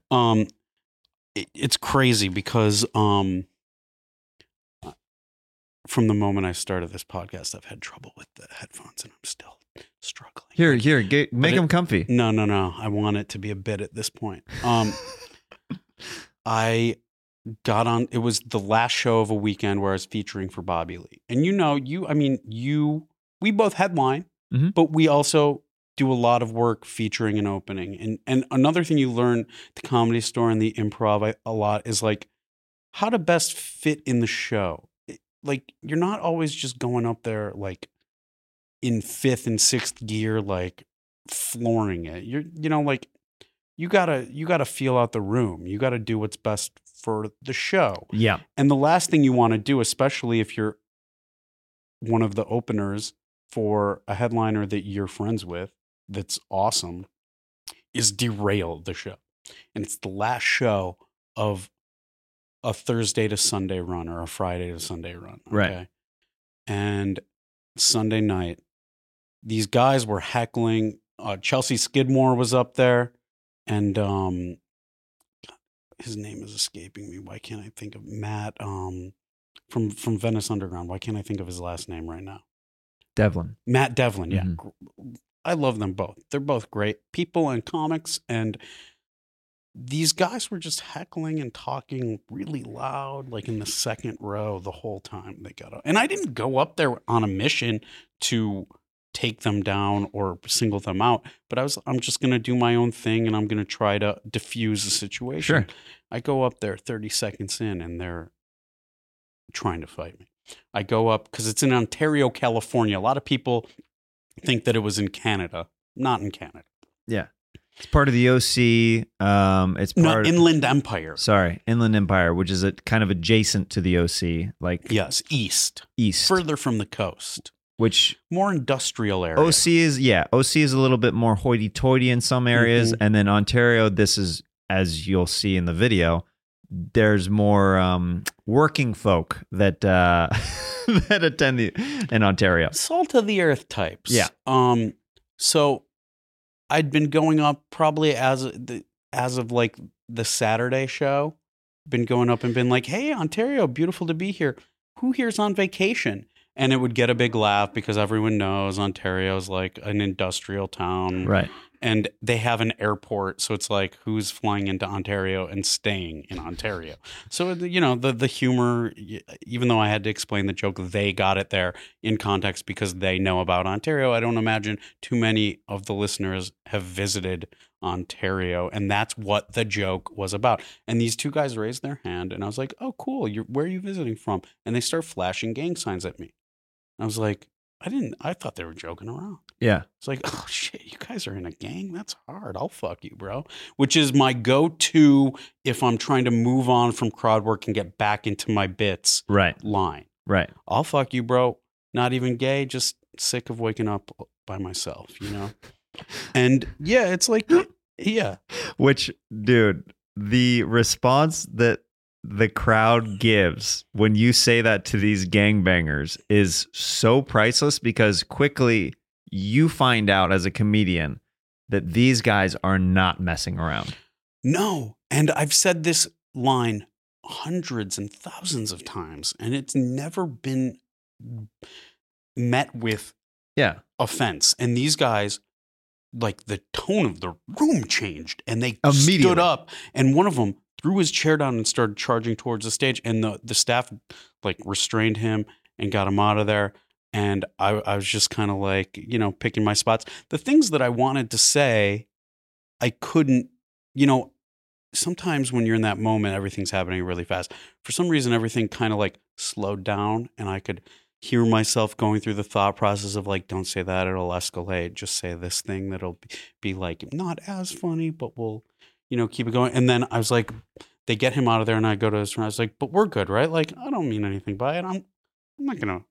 It's crazy because from the moment I started this podcast, I've had trouble with the headphones, and I'm still struggling. Make them comfy. No. I want it to be a bit at this point. I got on, it was the last show of a weekend where I was featuring for Bobby Lee. And we both headline, mm-hmm. but we also do a lot of work featuring and opening. And another thing you learn at the Comedy Store and the Improv a lot is like how to best fit in the show. Like you're not always just going up there like in fifth and sixth gear, like flooring it. You gotta feel out the room. You gotta do what's best for the show. Yeah. And the last thing you want to do, especially if you're one of the openers for a headliner that you're friends with, that's awesome, is derail the show. And it's the last show of a Thursday to Sunday run or a Friday to Sunday run. Okay? Right. And Sunday night, these guys were heckling. Chelsea Skidmore was up there, and his name is escaping me. Why can't I think of Matt from Venice Underground? Why can't I think of his last name right now? Devlin. Matt Devlin, yeah. Mm-hmm. I love them both. They're both great people and comics, and these guys were just heckling and talking really loud, like in the second row the whole time they got up. And I didn't go up there on a mission to take them down or single them out, but I'm just going to do my own thing, and I'm going to try to diffuse the situation. Sure. I go up there 30 seconds in, and they're trying to fight me. I go up because it's in Ontario, California. A lot of people think that it was in Canada. Not in Canada. Yeah. It's part of the OC. It's part Inland Empire. Sorry, Inland Empire, which is kind of adjacent to the OC. Like yes, east, further from the coast, which more industrial area. OC is a little bit more hoity-toity in some areas, mm-hmm. and then Ontario. This is, as you'll see in the video, there's more working folk that that attend in Ontario. Salt of the earth types. Yeah. So. I'd been going up probably as of like the Saturday show, been going up and been like, hey, Ontario, beautiful to be here. Who here's on vacation? And it would get a big laugh because everyone knows Ontario is like an industrial town. Right. And they have an airport. So it's like, who's flying into Ontario and staying in Ontario? So, you know, the humor, even though I had to explain the joke, they got it there in context because they know about Ontario. I don't imagine too many of the listeners have visited Ontario. And that's what the joke was about. And these two guys raised their hand. And I was like, oh, cool. Where are you visiting from? And they start flashing gang signs at me. I was like, I thought they were joking around. Yeah. It's like, oh shit, you guys are in a gang? That's hard. I'll fuck you, bro. Which is my go-to if I'm trying to move on from crowd work and get back into my bits line. Right. I'll fuck you, bro. Not even gay, just sick of waking up by myself, you know? And yeah, it's like, yeah. Which, dude, the response that the crowd gives when you say that to these gangbangers is so priceless, because quickly you find out as a comedian that these guys are not messing around. No. And I've said this line hundreds and thousands of times, and it's never been met with offense. And these guys, like, the tone of the room changed, and they stood up, and one of them threw his chair down and started charging towards the stage, and the staff like restrained him and got him out of there. And I was just kind of like, you know, picking my spots. The things that I wanted to say, I couldn't, you know, sometimes when you're in that moment, everything's happening really fast. For some reason, everything kind of like slowed down, and I could hear myself going through the thought process of like, don't say that, it'll escalate. Just say this thing that'll be like, not as funny, but we'll, you know, keep it going. And then I was like, they get him out of there, and I go to his friend. I was like, but we're good, right? Like, I don't mean anything by it. I'm not going to,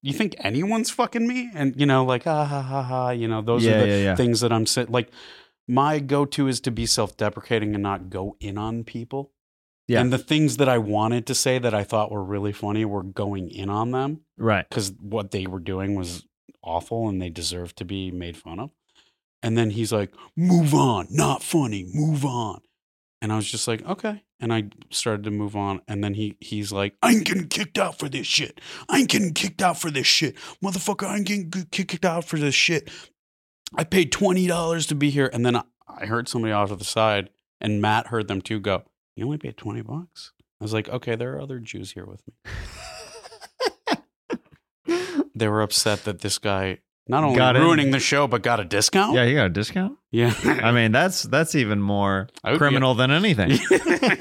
you think anyone's fucking me? And, you know, like, ah, ha, ha, ha, you know, those are the things that I'm saying. Like, my go-to is to be self-deprecating and not go in on people. Yeah. And the things that I wanted to say that I thought were really funny were going in on them. Right. Because what they were doing was awful, and they deserved to be made fun of. And then he's like, move on, not funny, move on. And I was just like, okay. And I started to move on. And then he's like, I ain't getting kicked out for this shit. I ain't getting kicked out for this shit. Motherfucker, I ain't getting kicked out for this shit. I paid $20 to be here. And then I heard somebody off to the side, and Matt heard them too, go, you only paid $20? I was like, okay, there are other Jews here with me. They were upset that this guy not only ruining the show, but got a discount? Yeah, you got a discount? Yeah. I mean, that's even more criminal than anything.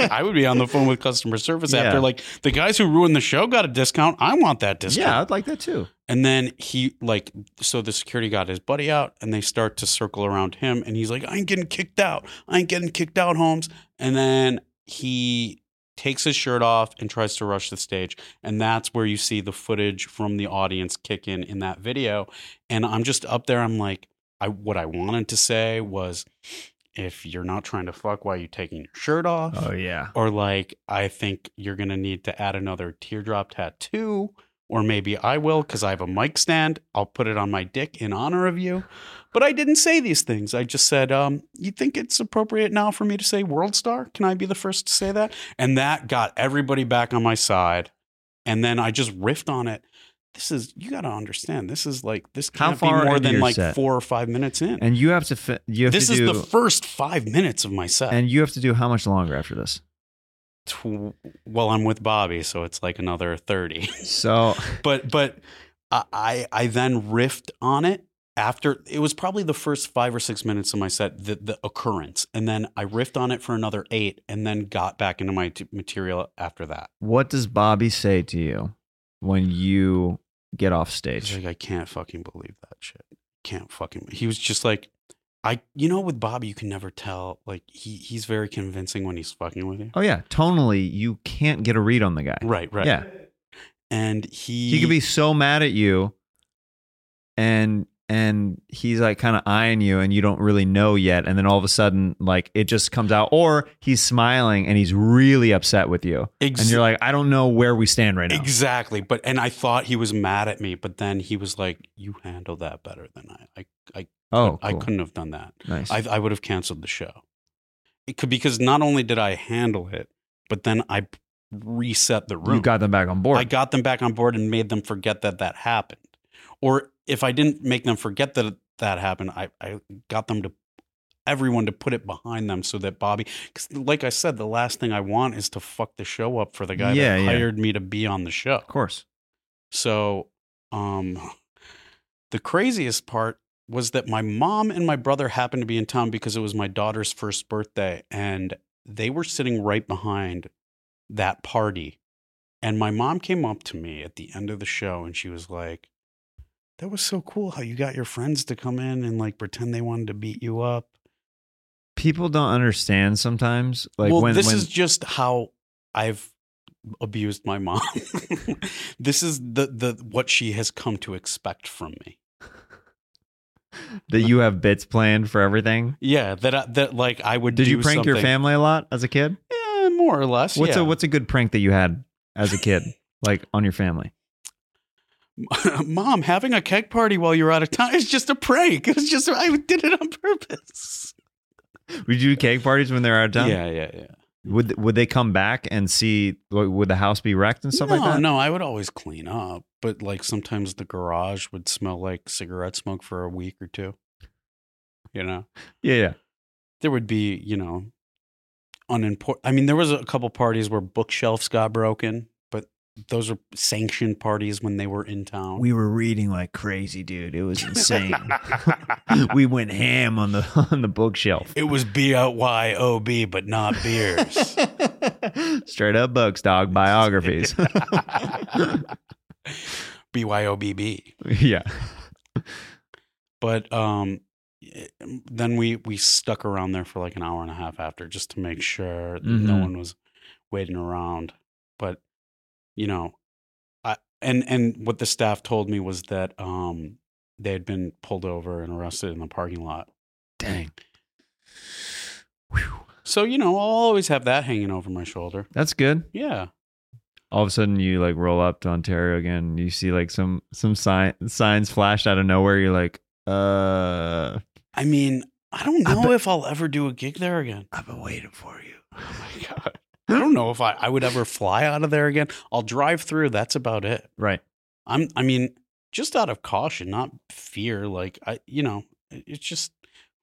I would be on the phone with customer service after, like, the guys who ruined the show got a discount. I want that discount. Yeah, I'd like that too. And then he, like, so the security got his buddy out, and they start to circle around him, and he's like, I ain't getting kicked out. I ain't getting kicked out, Holmes. And then he takes his shirt off and tries to rush the stage. And that's where you see the footage from the audience kick in that video. And I'm just up there. I'm like, what I wanted to say was, if you're not trying to fuck, why are you taking your shirt off? Oh, yeah. Or like, I think you're going to need to add another teardrop tattoo, Or maybe I will, because I have a mic stand. I'll put it on my dick in honor of you. But I didn't say these things. I just said, you think it's appropriate now for me to say world star? Can I be the first to say that? And that got everybody back on my side. And then I just riffed on it. This is, you got to understand, this is like, this can't be more than like set? 4 or 5 minutes in. And you have to, you have to do the first 5 minutes of my set. And you have to do how much longer after this? Well, I'm with Bobby, so it's like another 30. So, but I then riffed on it after it was probably the first 5 or 6 minutes of my set, the occurrence, and then I riffed on it for another 8, and then got back into my material after that. What does Bobby say to you when you get off stage? He's like, I can't fucking believe that shit. Can't fucking. He was just like. With Bobby, you can never tell. Like he's very convincing when he's fucking with you. Oh yeah, tonally, you can't get a read on the guy. Right. Yeah, and he could be so mad at you, and he's like kind of eyeing you, and you don't really know yet. And then all of a sudden, like it just comes out, or he's smiling and he's really upset with you, and you're like, I don't know where we stand right now. Exactly. But and I thought he was mad at me, but then he was like, you handled that better than I. Oh, cool. I couldn't have done that. Nice. I would have canceled the show. It could, because not only did I handle it, but then I reset the room. You got them back on board. I got them back on board and made them forget that happened. Or if I didn't make them forget that happened, I got them everyone to put it behind them so that Bobby, because like I said, the last thing I want is to fuck the show up for the guy that hired me to be on the show. Of course. So the craziest part was that my mom and my brother happened to be in town because it was my daughter's first birthday, and they were sitting right behind that party. And my mom came up to me at the end of the show and she was like, that was so cool how you got your friends to come in and like pretend they wanted to beat you up. People don't understand sometimes. Like, well, this is just how I've abused my mom. This is what she has come to expect from me. That you have bits planned for everything? Yeah, I would. Did you prank your family a lot as a kid? Yeah, more or less. What's a good prank that you had as a kid, like on your family? Mom, having a keg party while you're out of town is just a prank. It's just I did it on purpose. Would you do keg parties when they're out of town? Yeah. Would they come back and see? Would the house be wrecked and stuff like that? No, I would always clean up. But like sometimes the garage would smell like cigarette smoke for a week or two, you know? Yeah. There would be, unimportant. I mean, there was a couple parties where bookshelves got broken, but those are sanctioned parties when they were in town. We were reading like crazy, dude. It was insane. We went ham on the bookshelf. It was BYOB, but not beers. Straight up Bugs Dog biographies. BYOBB. Yeah. But then we stuck around there for like an hour and a half after just to make sure that no one was waiting around. But, and what the staff told me was that they had been pulled over and arrested in the parking lot. Dang. Whew. So, I'll always have that hanging over my shoulder. That's good. Yeah. All of a sudden, you like roll up to Ontario again. And you see like some signs flashed out of nowhere. You're like, I mean, I don't know if I'll ever do a gig there again. I've been waiting for you. Oh my god! I don't know if I would ever fly out of there again. I'll drive through. That's about it. Right. I mean, just out of caution, not fear. Like it's just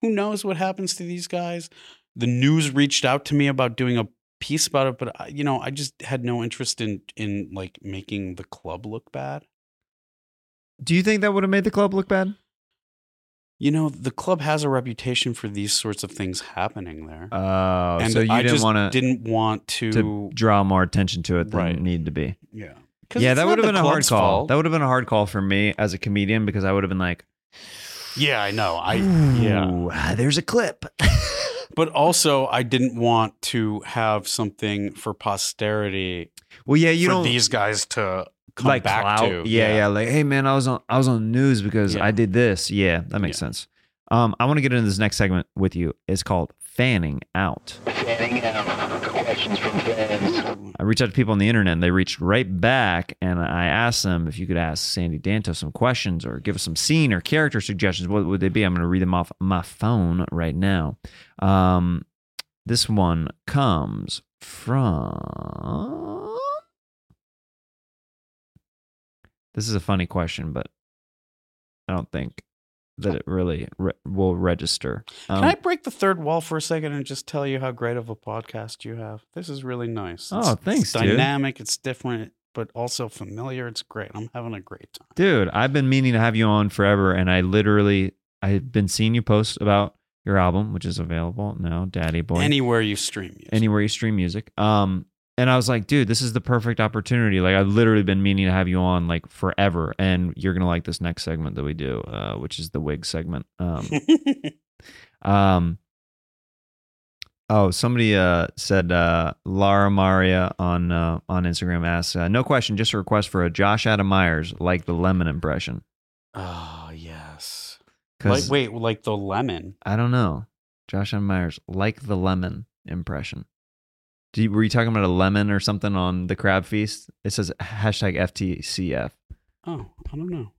who knows what happens to these guys. The news reached out to me about doing a piece about it, but I just had no interest in like making the club look bad. Do you think that would have made the club look bad? The club has a reputation for these sorts of things happening there. Oh, and so you didn't want to draw more attention to it than it needed to be. Yeah. Yeah, that would have been a hard call. That would have been a hard call for me as a comedian because I would have been like, yeah, I know. There's a clip. But also, I didn't want to have something for posterity. Well, yeah, these guys to come like back clout. Yeah, like, hey, man, I was on the news because I did this. Yeah, that makes sense. I want to get into this next segment with you. It's called Fanning Out. Fanning Out. Questions from fans. I reached out to people on the internet and they reached right back, and I asked them if you could ask Sandy Danto some questions or give us some scene or character suggestions, what would they be? I'm going to read them off my phone right now. This one comes from... This is a funny question, but I don't think that it really will register. Can I break the third wall for a second and just tell you how great of a podcast you have? This is really nice. Thanks, dude. It's dynamic, it's different, but also familiar. It's great. I'm having a great time. Dude, I've been meaning to have you on forever, and I've been seeing you post about your album, which is available now, Daddy Boy. Anywhere you stream music. And I was like, dude, this is the perfect opportunity. Like, I've literally been meaning to have you on like forever, and you're gonna like this next segment that we do, which is the wig segment. Somebody said Lara Maria on Instagram asks, no question, just a request for a Josh Adam Myers like the lemon impression. Oh yes. Like the lemon. I don't know. Josh Adam Myers like the lemon impression. Were you talking about a lemon or something on the crab feast? It says hashtag FTCF. Oh, I don't know.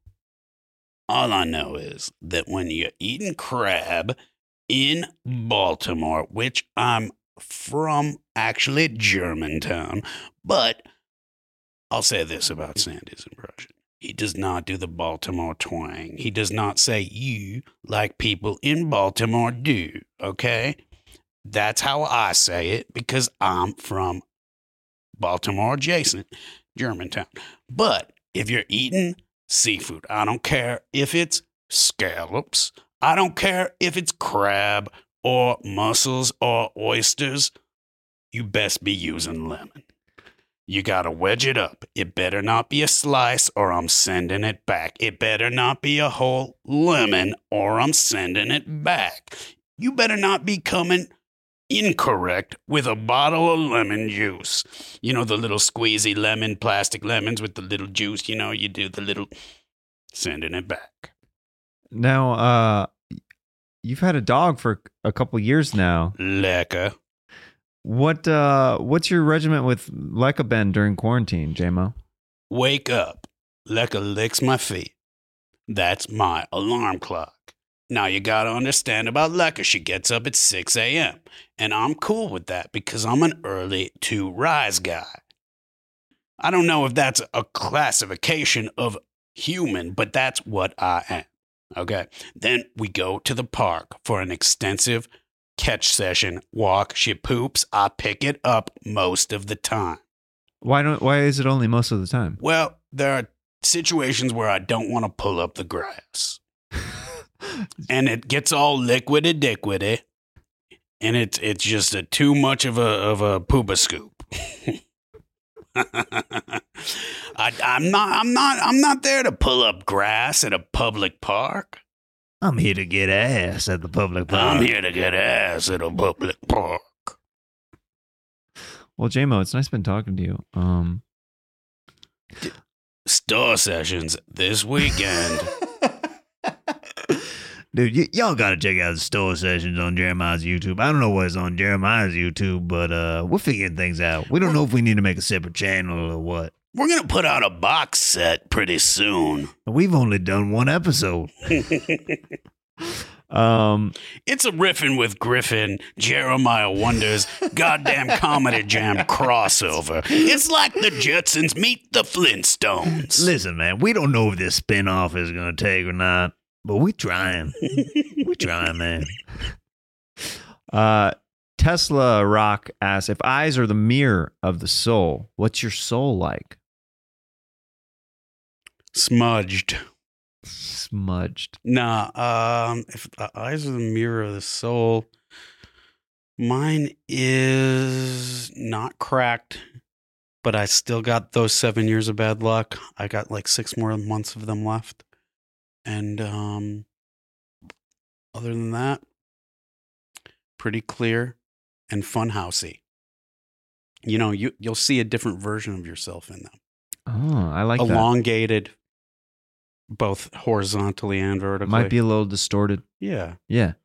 All I know is that when you're eating crab in Baltimore, which I'm from, actually Germantown, but I'll say this about Sandy's impression. He does not do the Baltimore twang. He does not say you like people in Baltimore do, okay? That's how I say it because I'm from Baltimore adjacent, Germantown. But if you're eating seafood, I don't care if it's scallops. I don't care if it's crab or mussels or oysters. You best be using lemon. You got to wedge it up. It better not be a slice or I'm sending it back. It better not be a whole lemon or I'm sending it back. You better not be coming incorrect with a bottle of lemon juice. You know, the little squeezy lemon, plastic lemons with the little juice, you know, you do the little sending it back. Now, you've had a dog for a couple years now. Lecca. What's your regimen with Lecca been during quarantine, J-Mo? Wake up. Lecca licks my feet. That's my alarm clock. Now, you got to understand about Lecca. She gets up at 6 a.m. And I'm cool with that because I'm an early to rise guy. I don't know if that's a classification of human, but that's what I am. Okay. Then we go to the park for an extensive catch session walk. She poops. I pick it up most of the time. Why is it only most of the time? Well, there are situations where I don't want to pull up the grass. And it gets all liquidy-dickwidy, and it's just a too much of a poopa scoop. I'm not there to pull up grass at a public park. I'm here to get ass at the public park. Well, J-Mo, it's nice been talking to you. Store sessions this weekend. Dude, y'all got to check out the store sessions on Jeremiah's YouTube. I don't know what's on Jeremiah's YouTube, but we're figuring things out. We don't know if we need to make a separate channel or what. We're going to put out a box set pretty soon. We've only done one episode. It's a riffing with Griffin, Jeremiah Wonders, goddamn comedy jam crossover. It's like the Jetsons meet the Flintstones. Listen, man, we don't know if this spinoff is going to take or not. But we trying. Man. Tesla Rock asks, if eyes are the mirror of the soul, what's your soul like? Smudged. Nah, if the eyes are the mirror of the soul, mine is not cracked, but I still got those 7 years of bad luck. I got like 6 more months of them left. And other than that, pretty clear and funhousey. You know, you'll see a different version of yourself in them. Oh, I like elongated, that. Both horizontally and vertically. Might be a little distorted. Yeah. Okay.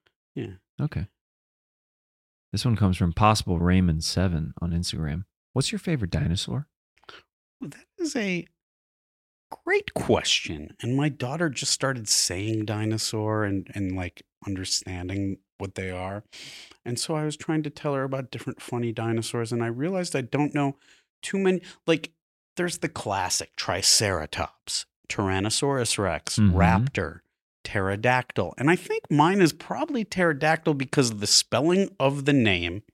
This one comes from Possible Raymond 7 on Instagram. What's your favorite dinosaur? Well, that is a great question. And my daughter just started saying dinosaur and like understanding what they are. And so I was trying to tell her about different funny dinosaurs. And I realized I don't know too many. Like there's the classic Triceratops, Tyrannosaurus Rex, mm-hmm. Raptor, Pterodactyl. And I think mine is probably pterodactyl because of the spelling of the name.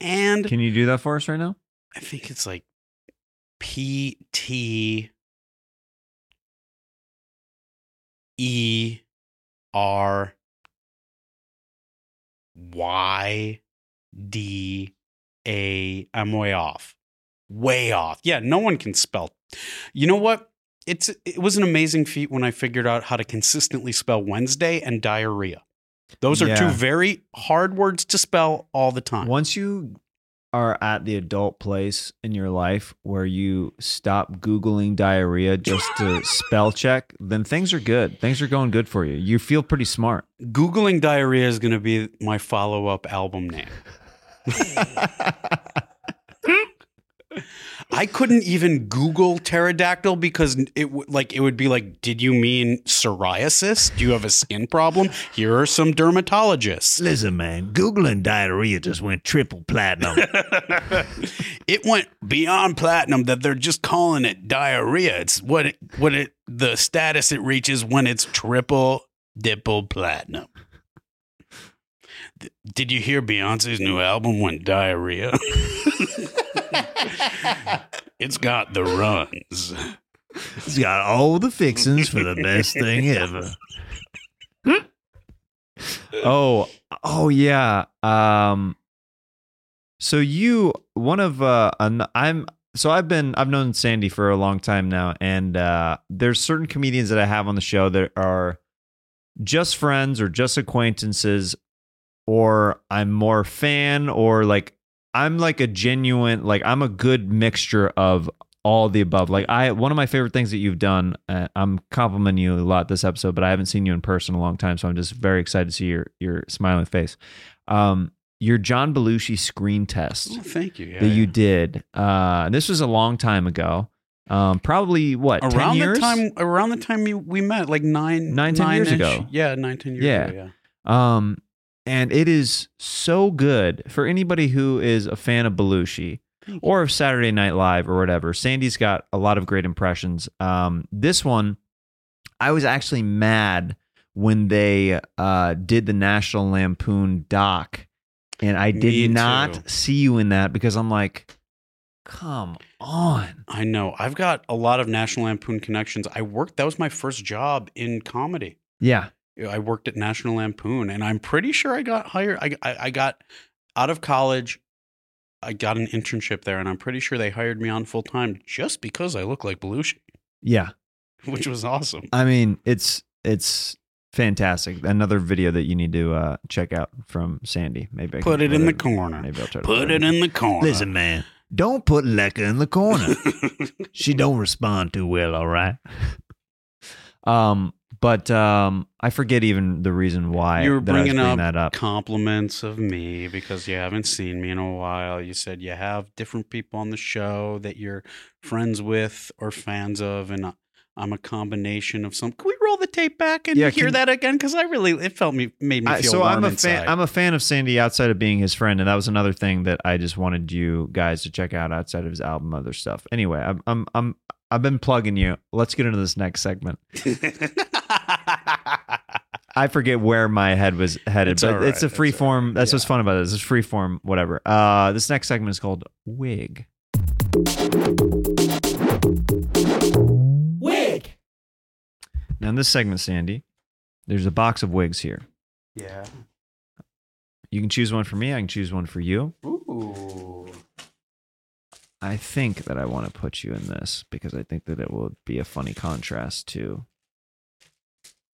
And can you do that for us right now? I think it's like P-T-E-R-Y-D-A. I'm way off. Way off. Yeah, no one can spell. You know what? It was an amazing feat when I figured out how to consistently spell Wednesday and diarrhea. Those are two very hard words to spell all the time. Once you are at the adult place in your life where you stop Googling diarrhea just to spell check, then things are good. Things are going good for you. You feel pretty smart. Googling diarrhea is going to be my follow-up album name. I couldn't even Google pterodactyl because it would be like, did you mean psoriasis? Do you have a skin problem? Here are some dermatologists. Listen, man, Googling diarrhea just went triple platinum. It went beyond platinum that they're just calling it diarrhea. It's the status it reaches when it's triple, dipple platinum. Did you hear Beyonce's new album went diarrhea? It's got the runs. It's got all the fixings for the best thing ever. Oh yeah. So you one of I'm so I've known Sandy for a long time now, and there's certain comedians that I have on the show that are just friends or just acquaintances, or I'm more a fan, or like I'm like a genuine, like I'm a good mixture of all the above. Like one of my favorite things that you've done, I'm complimenting you a lot this episode, but I haven't seen you in person in a long time. So I'm just very excited to see your smiling face. Your John Belushi screen test. Oh, thank you. Yeah, that you did. This was a long time ago. Probably what? Around the time we met, like nine, ten years ago. Yeah. 9, 10 years ago. Yeah. And it is so good for anybody who is a fan of Belushi or of Saturday Night Live or whatever. Sandy's got a lot of great impressions. This one, I was actually mad when they did the National Lampoon doc. And I did not see you in that because I'm like, come on. I know. I've got a lot of National Lampoon connections. That was my first job in comedy. Yeah. I worked at National Lampoon, and I'm pretty sure I got hired. I got out of college. I got an internship there, and I'm pretty sure they hired me on full time just because I look like Belushi. Yeah. Which was awesome. I mean, it's fantastic. Another video that you need to check out from Sandy. Maybe Put it in the corner. Maybe I'll try to put it in the corner. Listen, man, don't put Lecca in the corner. She don't respond too well, all right? But I forget even the reason why you were bringing that up. Compliments of me because you haven't seen me in a while. You said you have different people on the show that you're friends with or fans of, and I'm a combination of some. Can we roll the tape back and hear that again? Because it made me feel so warm inside. I'm a fan of Sandy outside of being his friend, and that was another thing that I just wanted you guys to check out outside of his album, other stuff. Anyway, I've been plugging you. Let's get into this next segment. I forget where my head was headed, it's a free form. Right. That's what's fun about this. It's free form, whatever. This next segment is called Wig. Wig. Now in this segment, Sandy, there's a box of wigs here. Yeah. You can choose one for me. I can choose one for you. Ooh. I think that I want to put you in this because I think that it will be a funny contrast to.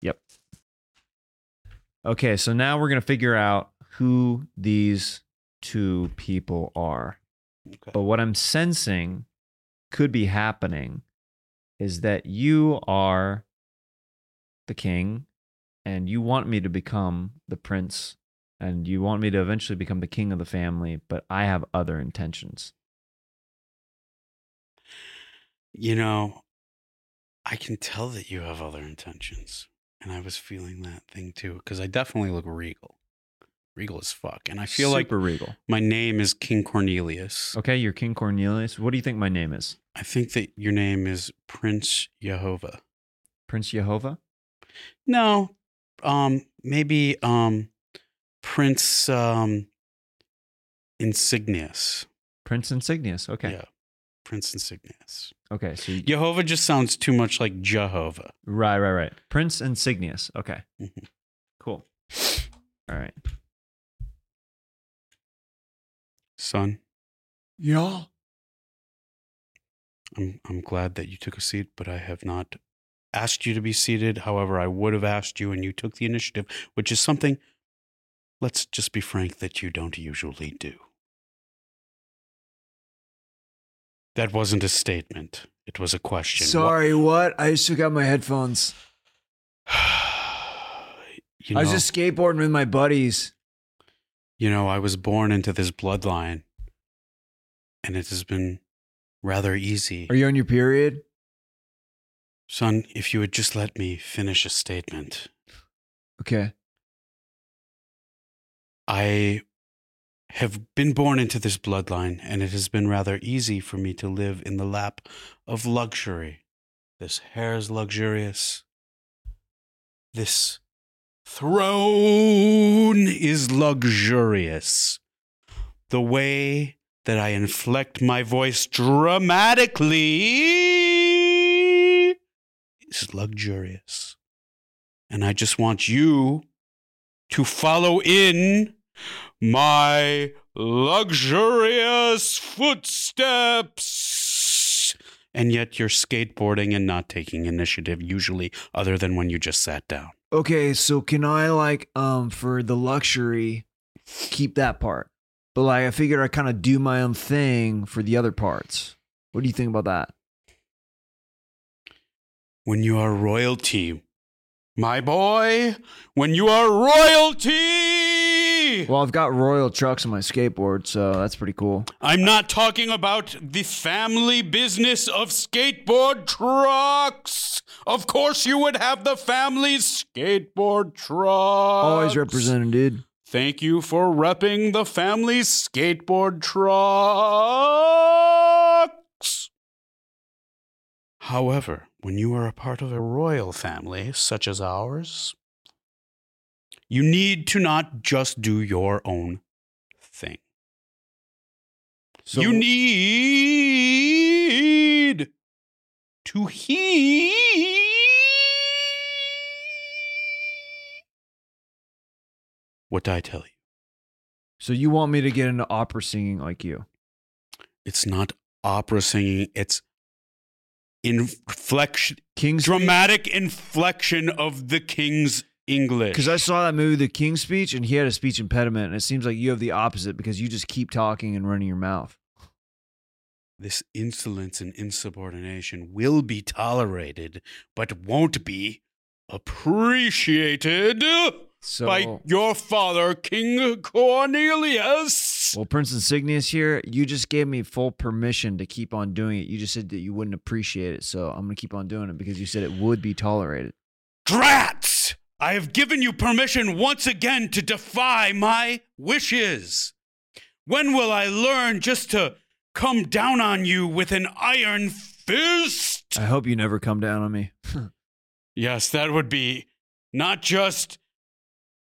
Yep. Okay, so now we're going to figure out who these two people are. Okay. But what I'm sensing could be happening is that you are the king and you want me to become the prince and you want me to eventually become the king of the family, but I have other intentions. you know, I can tell that you have other intentions. And I was feeling that thing too, because I definitely look regal. Regal as fuck. And I feel super like regal. My name is King Cornelius. Okay, you're King Cornelius. What do you think my name is? I think that your name is Prince Jehovah. Prince Jehovah? No. Maybe Prince Insignius. Prince Insignius, okay. Yeah. Prince Insignius. Okay. So Jehovah just sounds too much like Jehovah. Right. Prince Insignius. Okay. Mm-hmm. Cool. All right. Son. Yeah. I'm glad that you took a seat, but I have not asked you to be seated. However, I would have asked you, and you took the initiative, which is something, let's just be frank, that you don't usually do. That wasn't a statement. It was a question. Sorry, what? I just took out my headphones. You know, I was just skateboarding with my buddies. You know, I was born into this bloodline, and it has been rather easy. Are you on your period? Son, if you would just let me finish a statement. Okay. I have been born into this bloodline, and it has been rather easy for me to live in the lap of luxury. This hair is luxurious. This throne is luxurious. The way that I inflect my voice dramatically is luxurious. And I just want you to follow in my luxurious footsteps. And yet you're skateboarding and not taking initiative, usually, other than when you just sat down. Okay, so can I, like, for the luxury, keep that part? But, like, I figured I kind of do my own thing for the other parts. What do you think about that? When you are royalty, my boy, when you are royalty! Well, I've got royal trucks on my skateboard, so that's pretty cool. I'm not talking about the family business of skateboard trucks! Of course you would have the family's skateboard trucks. Always represented, dude. Thank you for repping the family's skateboard trucks. However, when you are a part of a royal family such as ours, you need to not just do your own thing. So you need to what I tell you. So you want me to get into opera singing like you? It's not opera singing. It's inflection, King's dramatic speech? Inflection of the King's English. Because I saw that movie, The King's Speech, and he had a speech impediment, and it seems like you have the opposite because you just keep talking and running your mouth. This insolence and insubordination will be tolerated, but won't be appreciated by your father, King Cornelius. Well, Prince Insignius here, you just gave me full permission to keep on doing it. You just said that you wouldn't appreciate it, so I'm going to keep on doing it because you said it would be tolerated. Drats! I have given you permission once again to defy my wishes. When will I learn just to come down on you with an iron fist? I hope you never come down on me. Yes, that would be not just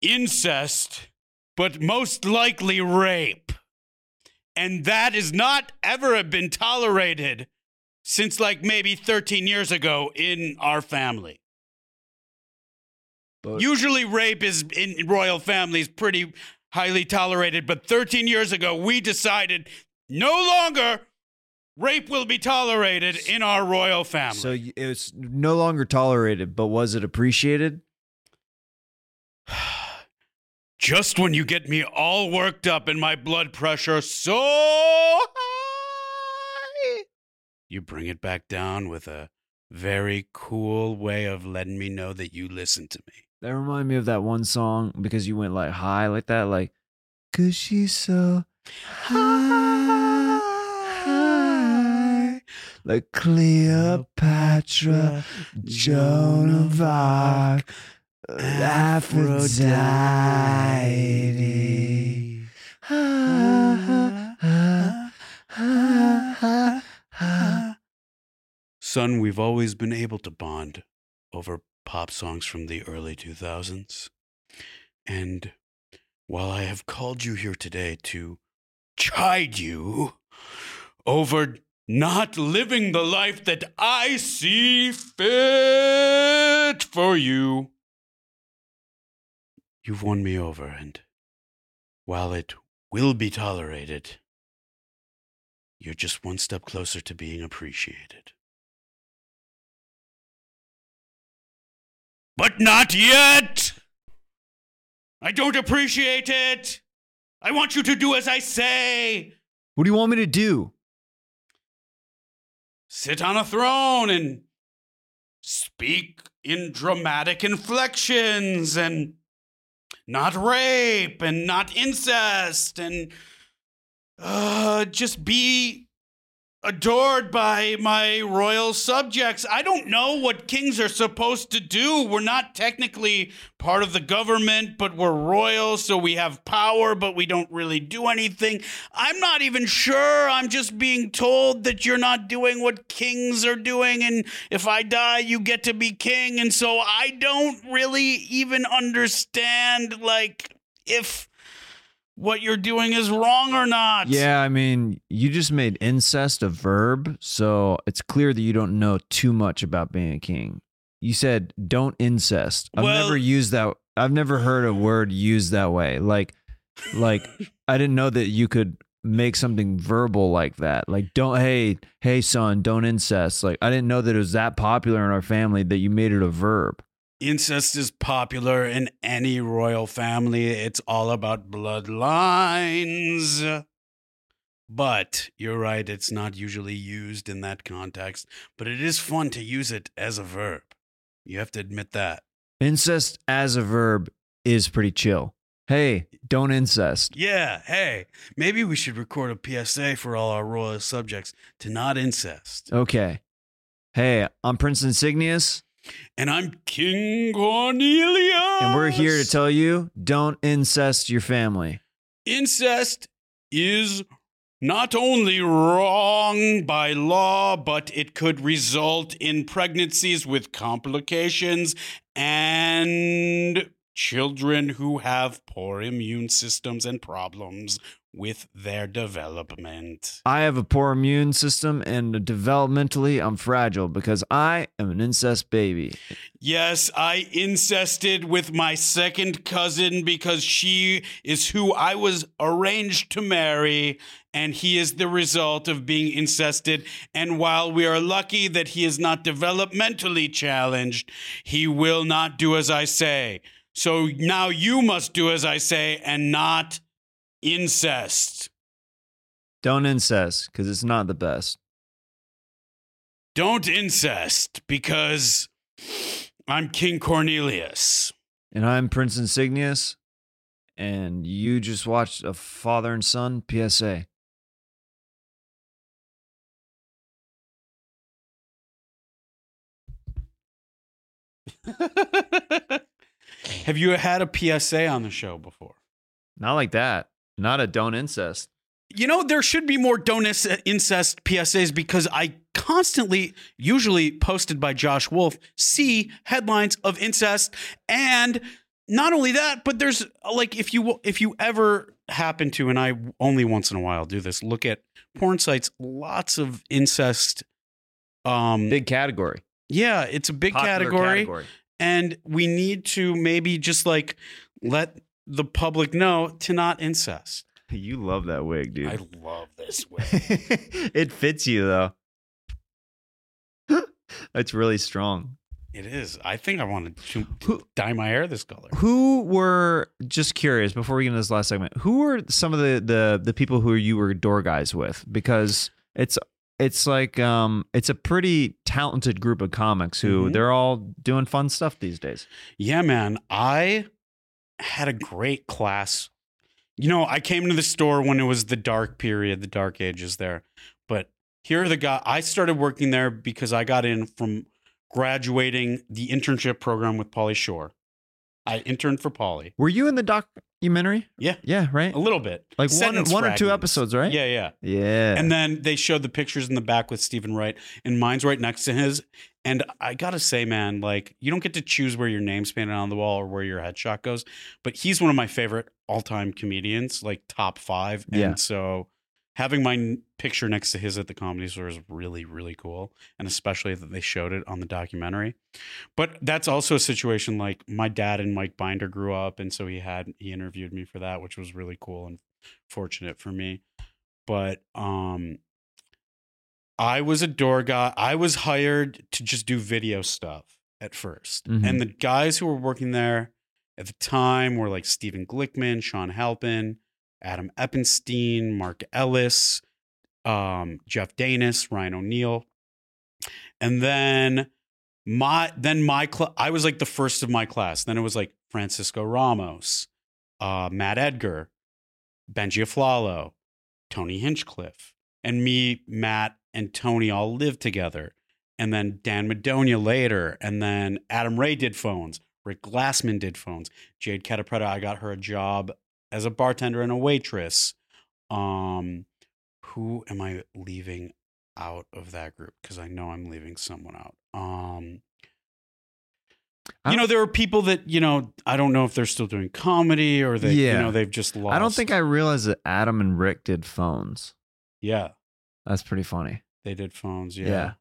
incest, but most likely rape. And that has not ever been tolerated since like maybe 13 years ago in our family. But usually rape is in royal families pretty highly tolerated, but 13 years ago we decided no longer rape will be tolerated in our royal family. So it's no longer tolerated, but was it appreciated? Just when you get me all worked up and my blood pressure so high, you bring it back down with a very cool way of letting me know that you listen to me. That reminded me of that one song because you went like high like that, like, 'cause she's so high. like Cleopatra, Joan of Arc, Aphrodite. Son, we've always been able to bond over pop songs from the early 2000s. And while I have called you here today to chide you over not living the life that I see fit for you, you've won me over, and while it will be tolerated, you're just one step closer to being appreciated. But not yet! I don't appreciate it! I want you to do as I say! What do you want me to do? Sit on a throne and speak in dramatic inflections and not rape and not incest and just be adored by my royal subjects. I don't know what kings are supposed to do. We're not technically part of the government, but we're royal, so we have power, but we don't really do anything. I'm not even sure. I'm just being told that you're not doing what kings are doing, and if I die, you get to be king, and so I don't really even understand, like, if what you're doing is wrong or not. Yeah, I mean, you just made incest a verb, so it's clear that you don't know too much about being a king. You said don't incest. I've never used that. I've never heard a word used that way. Like I didn't know that you could make something verbal like that. Like, don't, hey son, don't incest. Like, I didn't know that it was that popular in our family that you made it a verb. Incest is popular in any royal family. It's all about bloodlines. But you're right, it's not usually used in that context. But it is fun to use it as a verb. You have to admit that. Incest as a verb is pretty chill. Hey, don't incest. Yeah, hey. Maybe we should record a PSA for all our royal subjects to not incest. Okay. Hey, I'm Prince Insignius. And I'm King Cornelius. And we're here to tell you, don't incest your family. Incest is not only wrong by law, but it could result in pregnancies with complications and children who have poor immune systems and problems with their development. I have a poor immune system, and developmentally, I'm fragile because I am an incest baby. Yes, I incested with my second cousin because she is who I was arranged to marry, and he is the result of being incested. And while we are lucky that he is not developmentally challenged, he will not do as I say. So now you must do as I say and not incest. Don't incest, because it's not the best. Don't incest, because I'm King Cornelius. And I'm Prince Insignius, and you just watched a father and son PSA. Have you had a PSA on the show before? Not like that. Not a don't incest. You know, there should be more don't incest PSAs, because I constantly, usually posted by Josh Wolf, see headlines of incest. And not only that, but there's like, if you ever happen to, and I only once in a while do this, look at porn sites, lots of incest. Big category. Yeah, it's a big category. And we need to maybe just like let the public know to not incest. You love that wig, dude. I love this wig. It fits you, though. It's really strong. It is. I think I want to dye my hair this color. Who were, just curious, before we get into this last segment, who were some of the people who you were door guys with? Because it's like, it's a pretty talented group of comics who they're all doing fun stuff these days. Yeah, man. I had a great class. You know, I came to the store when it was the dark period, the dark ages there, but here are the guys. I started working there because I got in from graduating the internship program with Pauly Shore. I interned for Pauly. Were you in the documentary? Yeah. Yeah, right? A little bit. Like one or two episodes, right? Yeah, yeah. Yeah. And then they showed the pictures in the back with Stephen Wright, and mine's right next to his. And I got to say, man, like, you don't get to choose where your name's painted on the wall or where your headshot goes, but he's one of my favorite all-time comedians, like top five. And so having my picture next to his at the Comedy Store is really, really cool. And especially that they showed it on the documentary. But that's also a situation like my dad and Mike Binder grew up. And so he interviewed me for that, which was really cool and fortunate for me. But I was a door guy. I was hired to just do video stuff at first. Mm-hmm. And the guys who were working there at the time were like Steven Glickman, Sean Halpin, Adam Eppenstein, Mark Ellis, Jeff Danis, Ryan O'Neill. And then I was like the first of my class. Then it was like Francisco Ramos, Matt Edgar, Benji Aflalo, Tony Hinchcliffe, and me, Matt, and Tony all lived together. And then Dan Madonia later. And then Adam Ray did phones. Rick Glassman did phones. Jade Catapretta, I got her a job as a bartender and a waitress. Who am I leaving out of that group? Because I know I'm leaving someone out. You know, there are people that, you know, I don't know if they're still doing comedy or they, you know, they've just lost. I don't think I realized that Adam and Rick did phones. Yeah. That's pretty funny. They did phones. Yeah.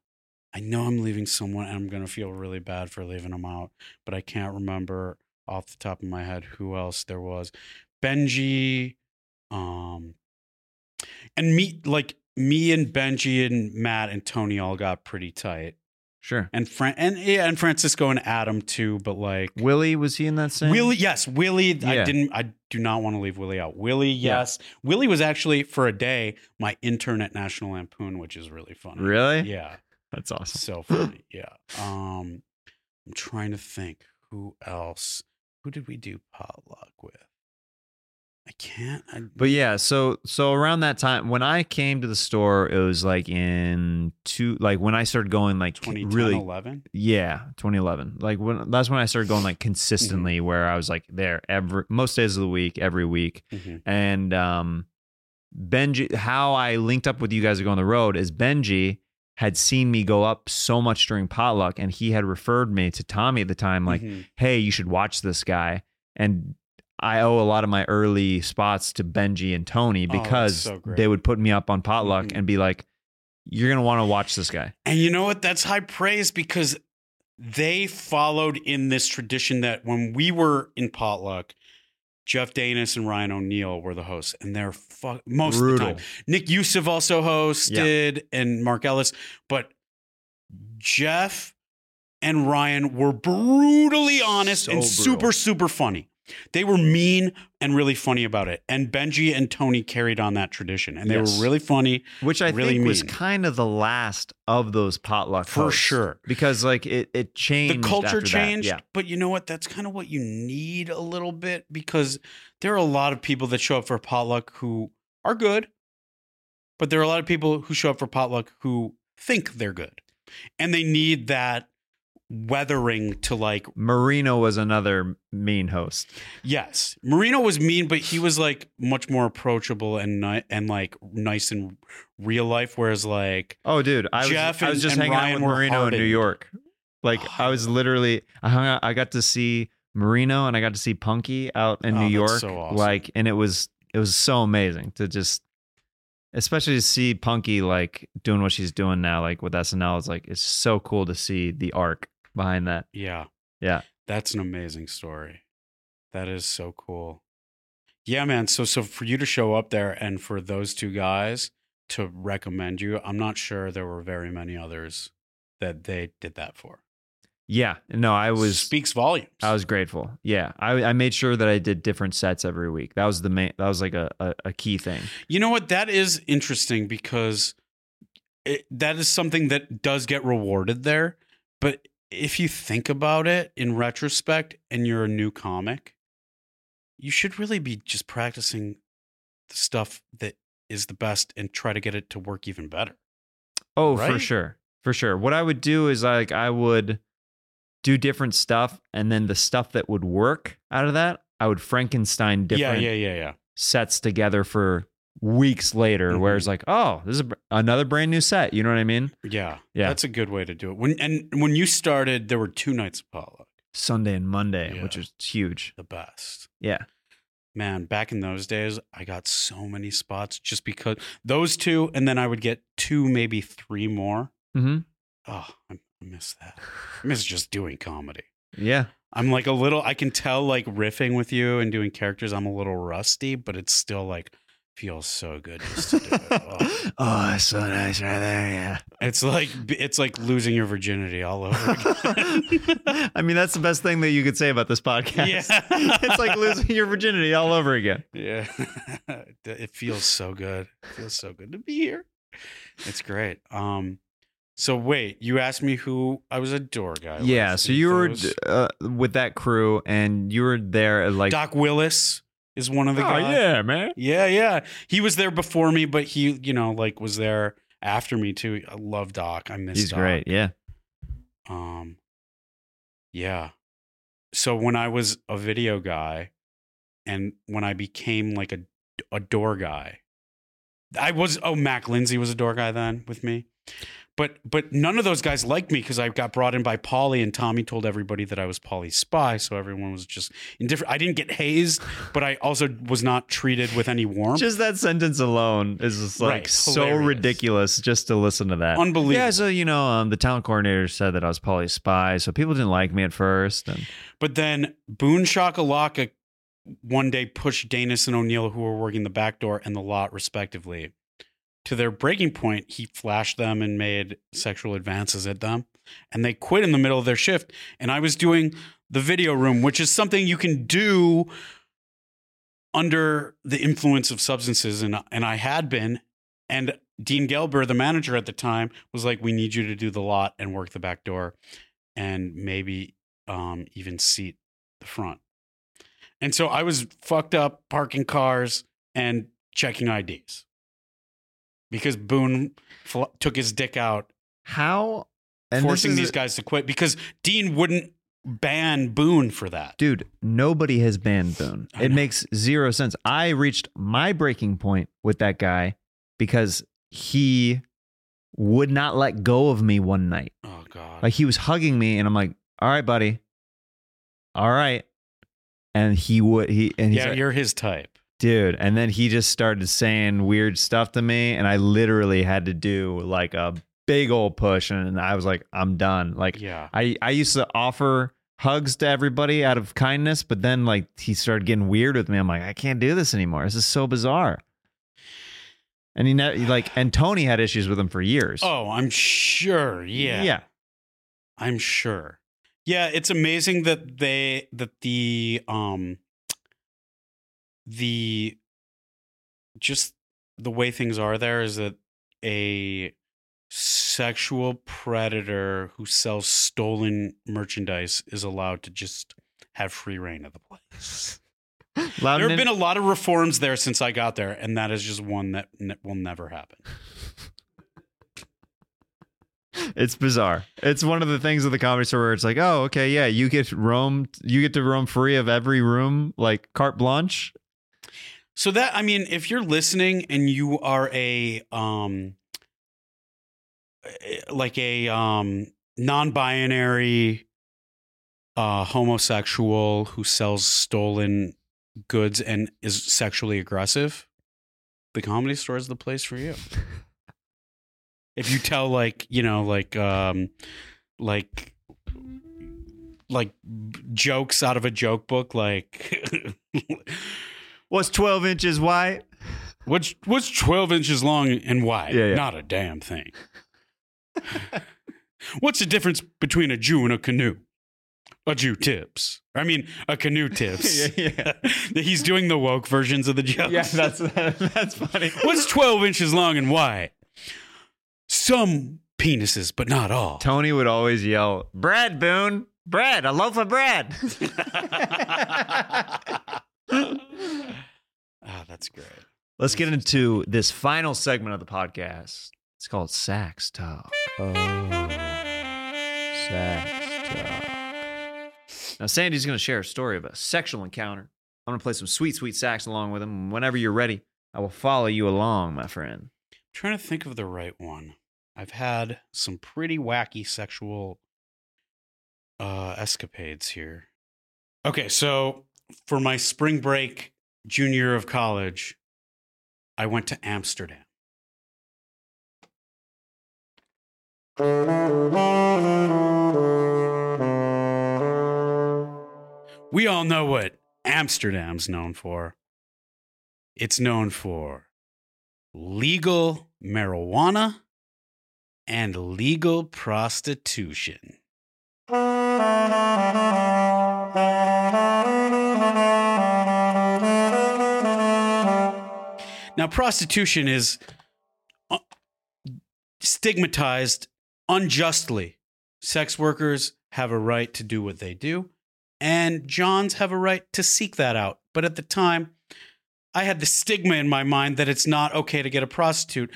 I know I'm leaving someone and I'm going to feel really bad for leaving them out, but I can't remember off the top of my head who else there was. Benji, and me and Benji and Matt and Tony all got pretty tight. Sure. And and Francisco and Adam too, but like Willie, was he in that scene? Willie, yes. Willie, yeah. I do not want to leave Willie out. Willie, yes. Yeah. Willie was actually for a day my intern at National Lampoon, which is really funny. Really? Yeah. That's awesome. So funny. Yeah. I'm trying to think who else. Who did we do potluck with? But yeah, so around that time when I came to the store, it was like when I started going like 2011. Yeah, 2011. Like that's when I started going like consistently, mm-hmm. where I was like there most days of the week, every week, mm-hmm. and Benji. How I linked up with you guys to go on the road is Benji had seen me go up so much during potluck, and he had referred me to Tommy at the time, like, mm-hmm. hey, you should watch this guy and. I owe a lot of my early spots to Benji and Tony because they would put me up on potluck mm-hmm. and be like, you're going to want to watch this guy. And you know what? That's high praise because they followed in this tradition that when we were in potluck, Jeff Danis and Ryan O'Neill were the hosts and they're most brutal. Of the time. Nick Youssef also hosted and Mark Ellis, but Jeff and Ryan were brutally honest super, super funny. They were mean and really funny about it. And Benji and Tony carried on that tradition. And they were really funny. Which I think was kind of the last of those potluck for hosts, sure. Because like it changed. The culture after changed. That. Yeah. But you know what? That's kind of what you need a little bit because there are a lot of people that show up for potluck who are good. But there are a lot of people who show up for potluck who think they're good. And they need that. Weathering to like Marino was another mean host. Yes, Marino was mean, but he was like much more approachable and like nice in real life. Whereas like I was just hanging out with Marino in New York. Like I was literally I got to see Marino and I got to see Punky out in New York. So awesome. Like and it was so amazing to just. Especially to see Punky like doing what she's doing now, like with SNL, it's like it's so cool to see the arc behind that. Yeah, yeah, that's an amazing story. That is so cool. Yeah, man. So for you to show up there and for those two guys to recommend you, I'm not sure there were very many others that they did that for. Yeah, no, speaks volumes. I was grateful. Yeah, I made sure that I did different sets every week. That was the main. That was like a key thing. You know what? That is interesting because that is something that does get rewarded there. But if you think about it in retrospect, and you're a new comic, you should really be just practicing the stuff that is the best and try to get it to work even better. Oh, right? For sure. For sure. What I would do is like I would do different stuff, and then the stuff that would work out of that, I would Frankenstein different sets together for weeks later, where it's like, oh, this is another brand new set. You know what I mean? Yeah. Yeah. That's a good way to do it. When you started, there were two nights of potluck. Sunday and Monday, which is huge. The best. Yeah. Man, back in those days, I got so many spots just because those two, and then I would get two, maybe three more. Mm-hmm. Oh, I miss that. I miss just doing comedy. Yeah. I'm like a little, I can tell like riffing with you and doing characters, I'm a little rusty, but it's still like, feels so good just to do it. Oh, oh, it's so nice right there. Yeah, it's like losing your virginity all over again. I mean, that's the best thing that you could say about this podcast. Yeah. It's like losing your virginity all over again. Yeah, it feels so good. It feels so good to be here. It's great. So wait, you asked me who I was a door guy. Yeah, so you were with that crew, and you were there at like Doc Willis. Is one of the guys. Oh, yeah, man. Yeah, yeah. He was there before me, but he, you know, like was there after me too. I love Doc. I miss Doc. He's great, yeah. Yeah. So when I was a video guy and when I became like a door guy, Mac Lindsay was a door guy then with me. But none of those guys liked me because I got brought in by Pauly, and Tommy told everybody that I was Pauly's spy, so everyone was just indifferent. I didn't get hazed, but I also was not treated with any warmth. Just that sentence alone is just like so ridiculous just to listen to that. Unbelievable. Yeah, so you know, the talent coordinator said that I was Pauly's spy, so people didn't like me at first. But then Boone Shakalaka one day pushed Danis and O'Neill, who were working the back door and the lot respectively, to their breaking point. He flashed them and made sexual advances at them, and they quit in the middle of their shift. And I was doing the video room, which is something you can do under the influence of substances. And I had been, and Dean Gelber, the manager at the time, was like, we need you to do the lot and work the back door and maybe even seat the front. And so I was fucked up parking cars and checking IDs. Because Boone took his dick out, forcing these guys to quit. Because Dean wouldn't ban Boone for that. Dude, nobody has banned Boone. It makes zero sense. I reached my breaking point with that guy because he would not let go of me one night. Oh, God. Like, he was hugging me, and I'm like, all right, buddy. All right. And he would. Yeah, like, you're his type. Dude, and then he just started saying weird stuff to me, and I literally had to do like a big old push, and I was like, I'm done. Like, yeah. I used to offer hugs to everybody out of kindness, but then like he started getting weird with me. I'm like, I can't do this anymore. This is so bizarre. And and Tony had issues with him for years. Oh, I'm sure. Yeah. Yeah. I'm sure. Yeah, it's amazing that the way things are there is that a sexual predator who sells stolen merchandise is allowed to just have free reign of the place. There have been a lot of reforms there since I got there, and that is just one that will never happen. It's bizarre. It's one of the things of the Comedy Store where it's like, oh, okay, yeah, you get to roam free of every room, like carte blanche. So that, I mean, if you're listening and you are a non-binary homosexual who sells stolen goods and is sexually aggressive, the Comedy Store is the place for you. If you tell like jokes out of a joke book, like... What's 12 inches wide? What's 12 inches long and wide? Yeah. Not a damn thing. What's the difference between a Jew and a canoe? A Jew tips. I mean, a canoe tips. Yeah. He's doing the woke versions of the jokes. Yeah, that's funny. What's 12 inches long and wide? Some penises, but not all. Tony would always yell, bread, Boone. Bread, a loaf of bread. Oh, that's great. Let's get into this final segment of the podcast. It's called Sax Talk. Oh, Sax Talk. Now, Sandy's going to share a story of a sexual encounter. I'm going to play some sweet, sweet sax along with him. Whenever you're ready, I will follow you along, my friend. I'm trying to think of the right one. I've had some pretty wacky sexual escapades here. Okay, so for my spring break junior year of college, I went to Amsterdam. We all know what Amsterdam's known for. It's known for legal marijuana and legal prostitution. Now, prostitution is stigmatized unjustly. Sex workers have a right to do what they do, and Johns have a right to seek that out. But at the time, I had the stigma in my mind that it's not okay to get a prostitute.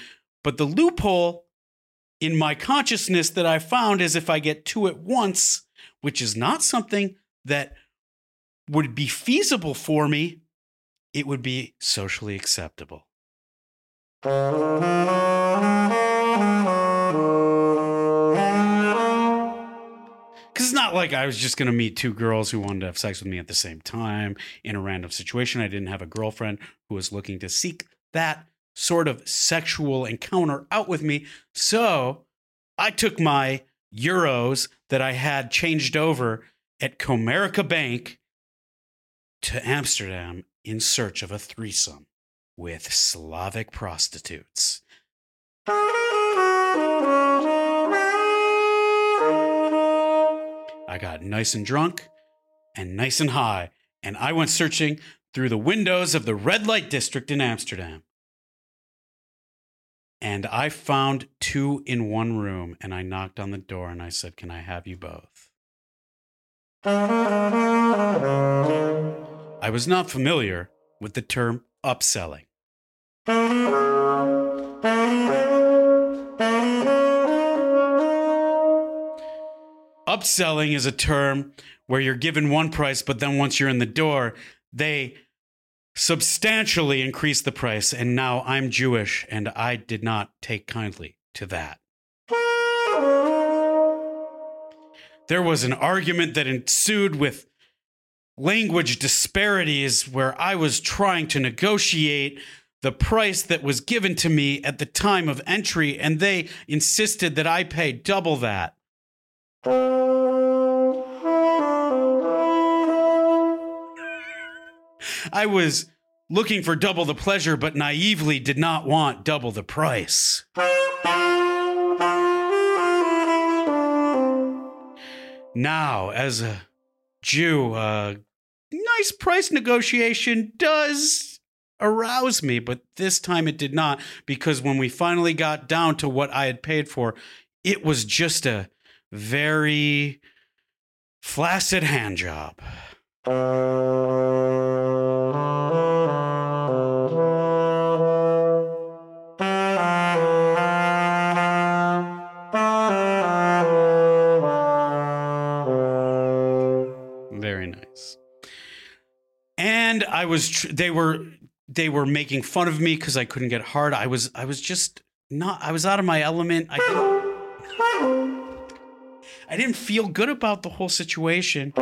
But the loophole in my consciousness that I found is if I get two at once, which is not something that would be feasible for me, it would be socially acceptable. Because it's not like I was just going to meet two girls who wanted to have sex with me at the same time in a random situation. I didn't have a girlfriend who was looking to seek that sort of sexual encounter out with me. So I took my euros that I had changed over at Comerica Bank to Amsterdam in search of a threesome with Slavic prostitutes. I got nice and drunk and nice and high, and I went searching through the windows of the red light district in Amsterdam. And I found two in one room, and I knocked on the door and I said, "Can I have you both?" I was not familiar with the term upselling. Upselling is a term where you're given one price, but then once you're in the door, they substantially increase the price. And now I'm Jewish, and I did not take kindly to that. There was an argument that ensued with language disparities where I was trying to negotiate the price that was given to me at the time of entry, and they insisted that I pay double that. I was looking for double the pleasure, but naively did not want double the price. Now, as a Jew, nice price negotiation does arouse me, but this time it did not, because when we finally got down to what I had paid for, it was just a very flaccid hand job. They were making fun of me because I couldn't get hard. I was out of my element. I didn't feel good about the whole situation.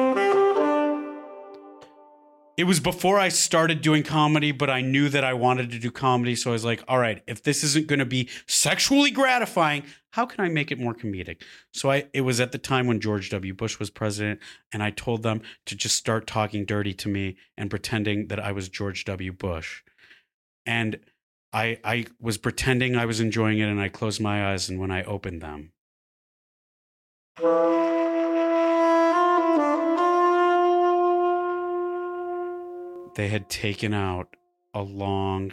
It was before I started doing comedy, but I knew that I wanted to do comedy. So I was like, all right, if this isn't going to be sexually gratifying, how can I make it more comedic? So it was at the time when George W. Bush was president, and I told them to just start talking dirty to me and pretending that I was George W. Bush. And I was pretending I was enjoying it, and I closed my eyes, and when I opened them, they had taken out a long,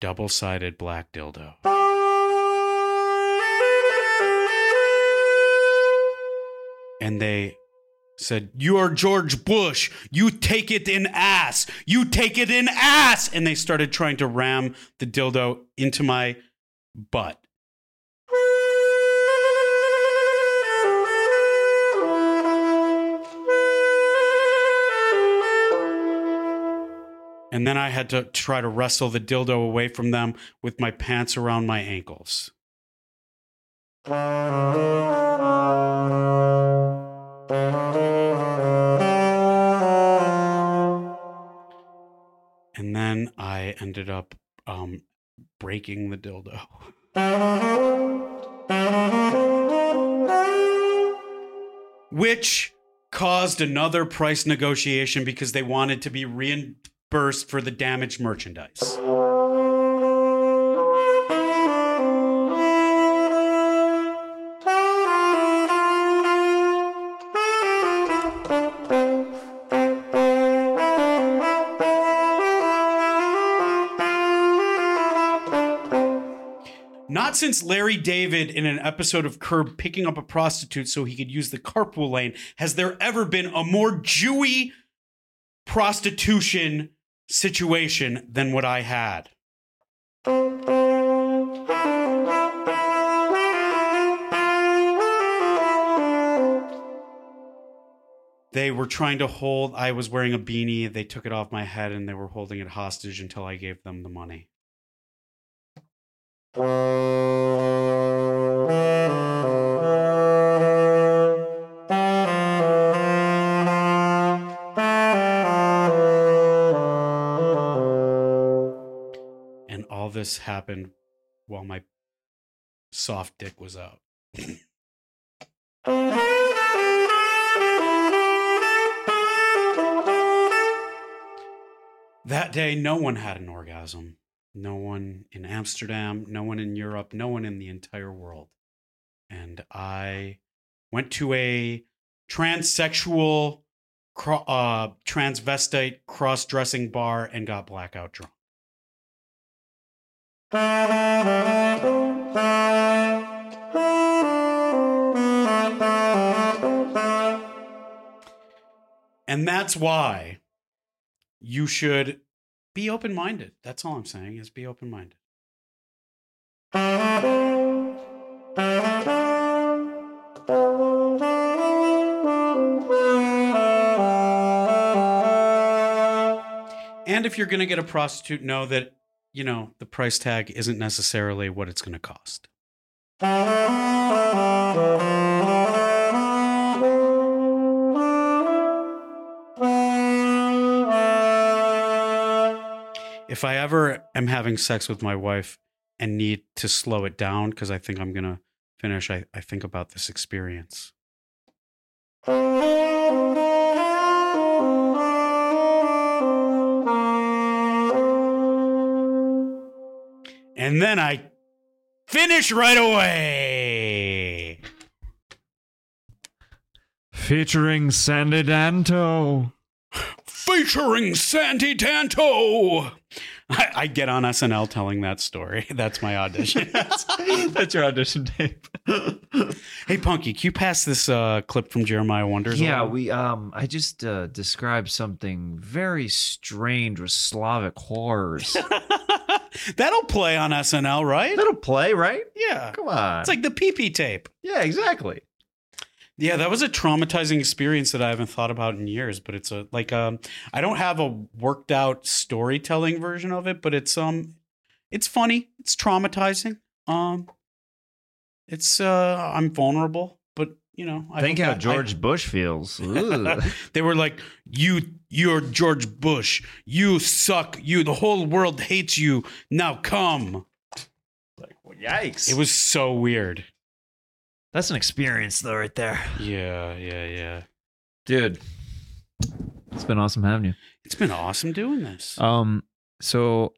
double-sided black dildo. And they said, "You are George Bush. You take it in ass. You take it in ass." And they started trying to ram the dildo into my butt. And then I had to try to wrestle the dildo away from them with my pants around my ankles. And then I ended up breaking the dildo. Which caused another price negotiation because they wanted to be reimbursed for the damaged merchandise. Not since Larry David in an episode of Curb picking up a prostitute so he could use the carpool lane has there ever been a more Jewy prostitution situation than what I had. They were trying to hold, I was wearing a beanie, they took it off my head and they were holding it hostage until I gave them the money. And all this happened while my soft dick was out. That day, no one had an orgasm. No one in Amsterdam, no one in Europe, no one in the entire world. And I went to a transsexual, transvestite, cross-dressing bar and got blackout drunk. And that's why you should... be open-minded. That's all I'm saying is be open-minded. And if you're going to get a prostitute, know that, you know, the price tag isn't necessarily what it's going to cost. If I ever am having sex with my wife and need to slow it down because I think I'm going to finish, I think about this experience. And then I finish right away. Featuring Sandy Danto. Featuring Sandy Danto. I get on SNL telling that story. That's my audition. That's your audition tape. Hey, Punky, can you pass this clip from Jeremiah Wonders? Yeah, along? I just described something very strange with Slavic horrors. That'll play on SNL, right? That'll play, right? Yeah. Come on. It's like the pee-pee tape. Yeah, exactly. Yeah, that was a traumatizing experience that I haven't thought about in years, but it's I don't have a worked out storytelling version of it, but it's funny, it's traumatizing. I'm vulnerable, but you know, think how George Bush feels. They were like, you're George Bush. You suck. The whole world hates you. Now come. Like, well, yikes. It was so weird. That's an experience, though, right there. Yeah. Dude, it's been awesome having you. It's been awesome doing this. So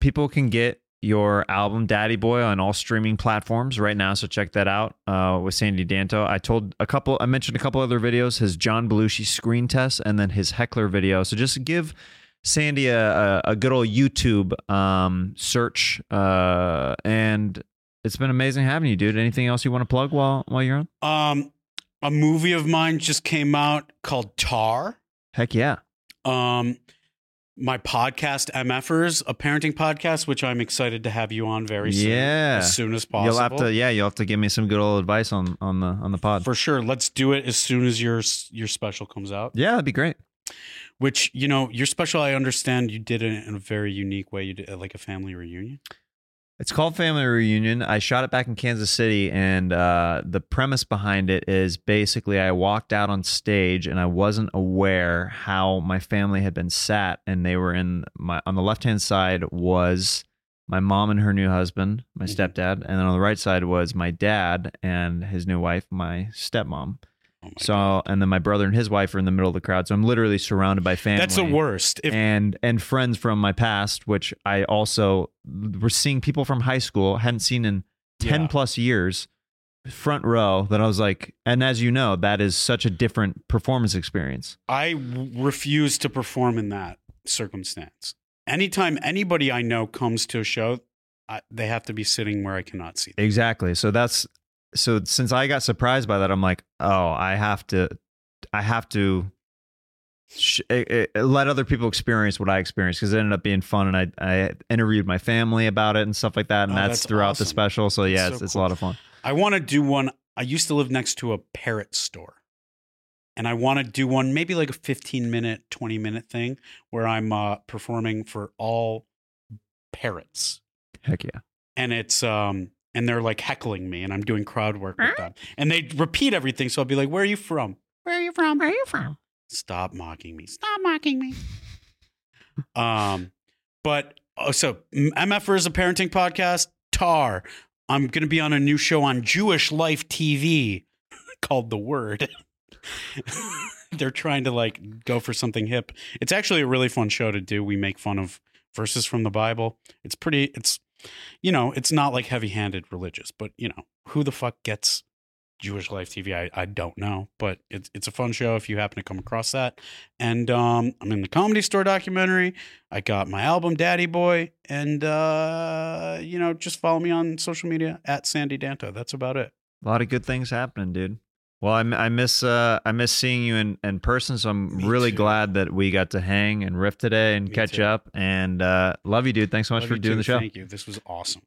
people can get your album, Daddy Boy, on all streaming platforms right now, so check that out with Sandy Danto. I mentioned a couple other videos, his John Belushi screen test, and then his Heckler video. So just give Sandy a good old YouTube search and... It's been amazing having you, dude. Anything else you want to plug while you're on? A movie of mine just came out called Tar. Heck yeah. My podcast, MFers, a parenting podcast, which I'm excited to have you on very soon. Yeah. As soon as possible. You'll have to give me some good old advice on the pod. For sure. Let's do it as soon as your special comes out. Yeah, that'd be great. Which, you know, your special, I understand you did it in a very unique way. You did like a family reunion. It's called Family Reunion. I shot it back in Kansas City, and the premise behind it is basically I walked out on stage and I wasn't aware how my family had been sat, and they were in my, on the left-hand side was my mom and her new husband, my stepdad, and then on the right side was my dad and his new wife, my stepmom. Oh my God. And then my brother and his wife are in the middle of the crowd. So I'm literally surrounded by family. That's the worst. And friends from my past, which I also were seeing people from high school, hadn't seen in 10 plus years, front row, that I was like, and as you know, that is such a different performance experience. I refuse to perform in that circumstance. Anytime anybody I know comes to a show, they have to be sitting where I cannot see them. Exactly. So since I got surprised by that, I'm like, oh, I have to let other people experience what I experienced, because it ended up being fun. And I interviewed my family about it and stuff like that. And that's throughout awesome. The special. So yeah, it's a lot of fun. I want to do one. I used to live next to a parrot store, and I want to do one, maybe like a 15-minute, 20-minute thing where I'm performing for all parrots. Heck yeah. And it's, and they're like heckling me, and I'm doing crowd work with them. And they repeat everything. So I'll be like, where are you from? Where are you from? Where are you from? Stop mocking me. Stop mocking me. So MFers is a parenting podcast. Tar. I'm going to be on a new show on Jewish Life TV called The Word. They're trying to like go for something hip. It's actually a really fun show to do. We make fun of verses from the Bible. You know, it's not like heavy-handed religious, but, you know, who the fuck gets Jewish Life TV? I don't know, but it's a fun show if you happen to come across that. And I'm in the Comedy Store documentary. I got my album, Daddy Boy. And, you know, just follow me on social media at Sandy Danto. That's about it. A lot of good things happening, dude. Well, I miss seeing you in person, so I'm really glad that we got to hang and riff today and catch up. And love you, dude. Thanks so much for doing the show. Thank you. This was awesome.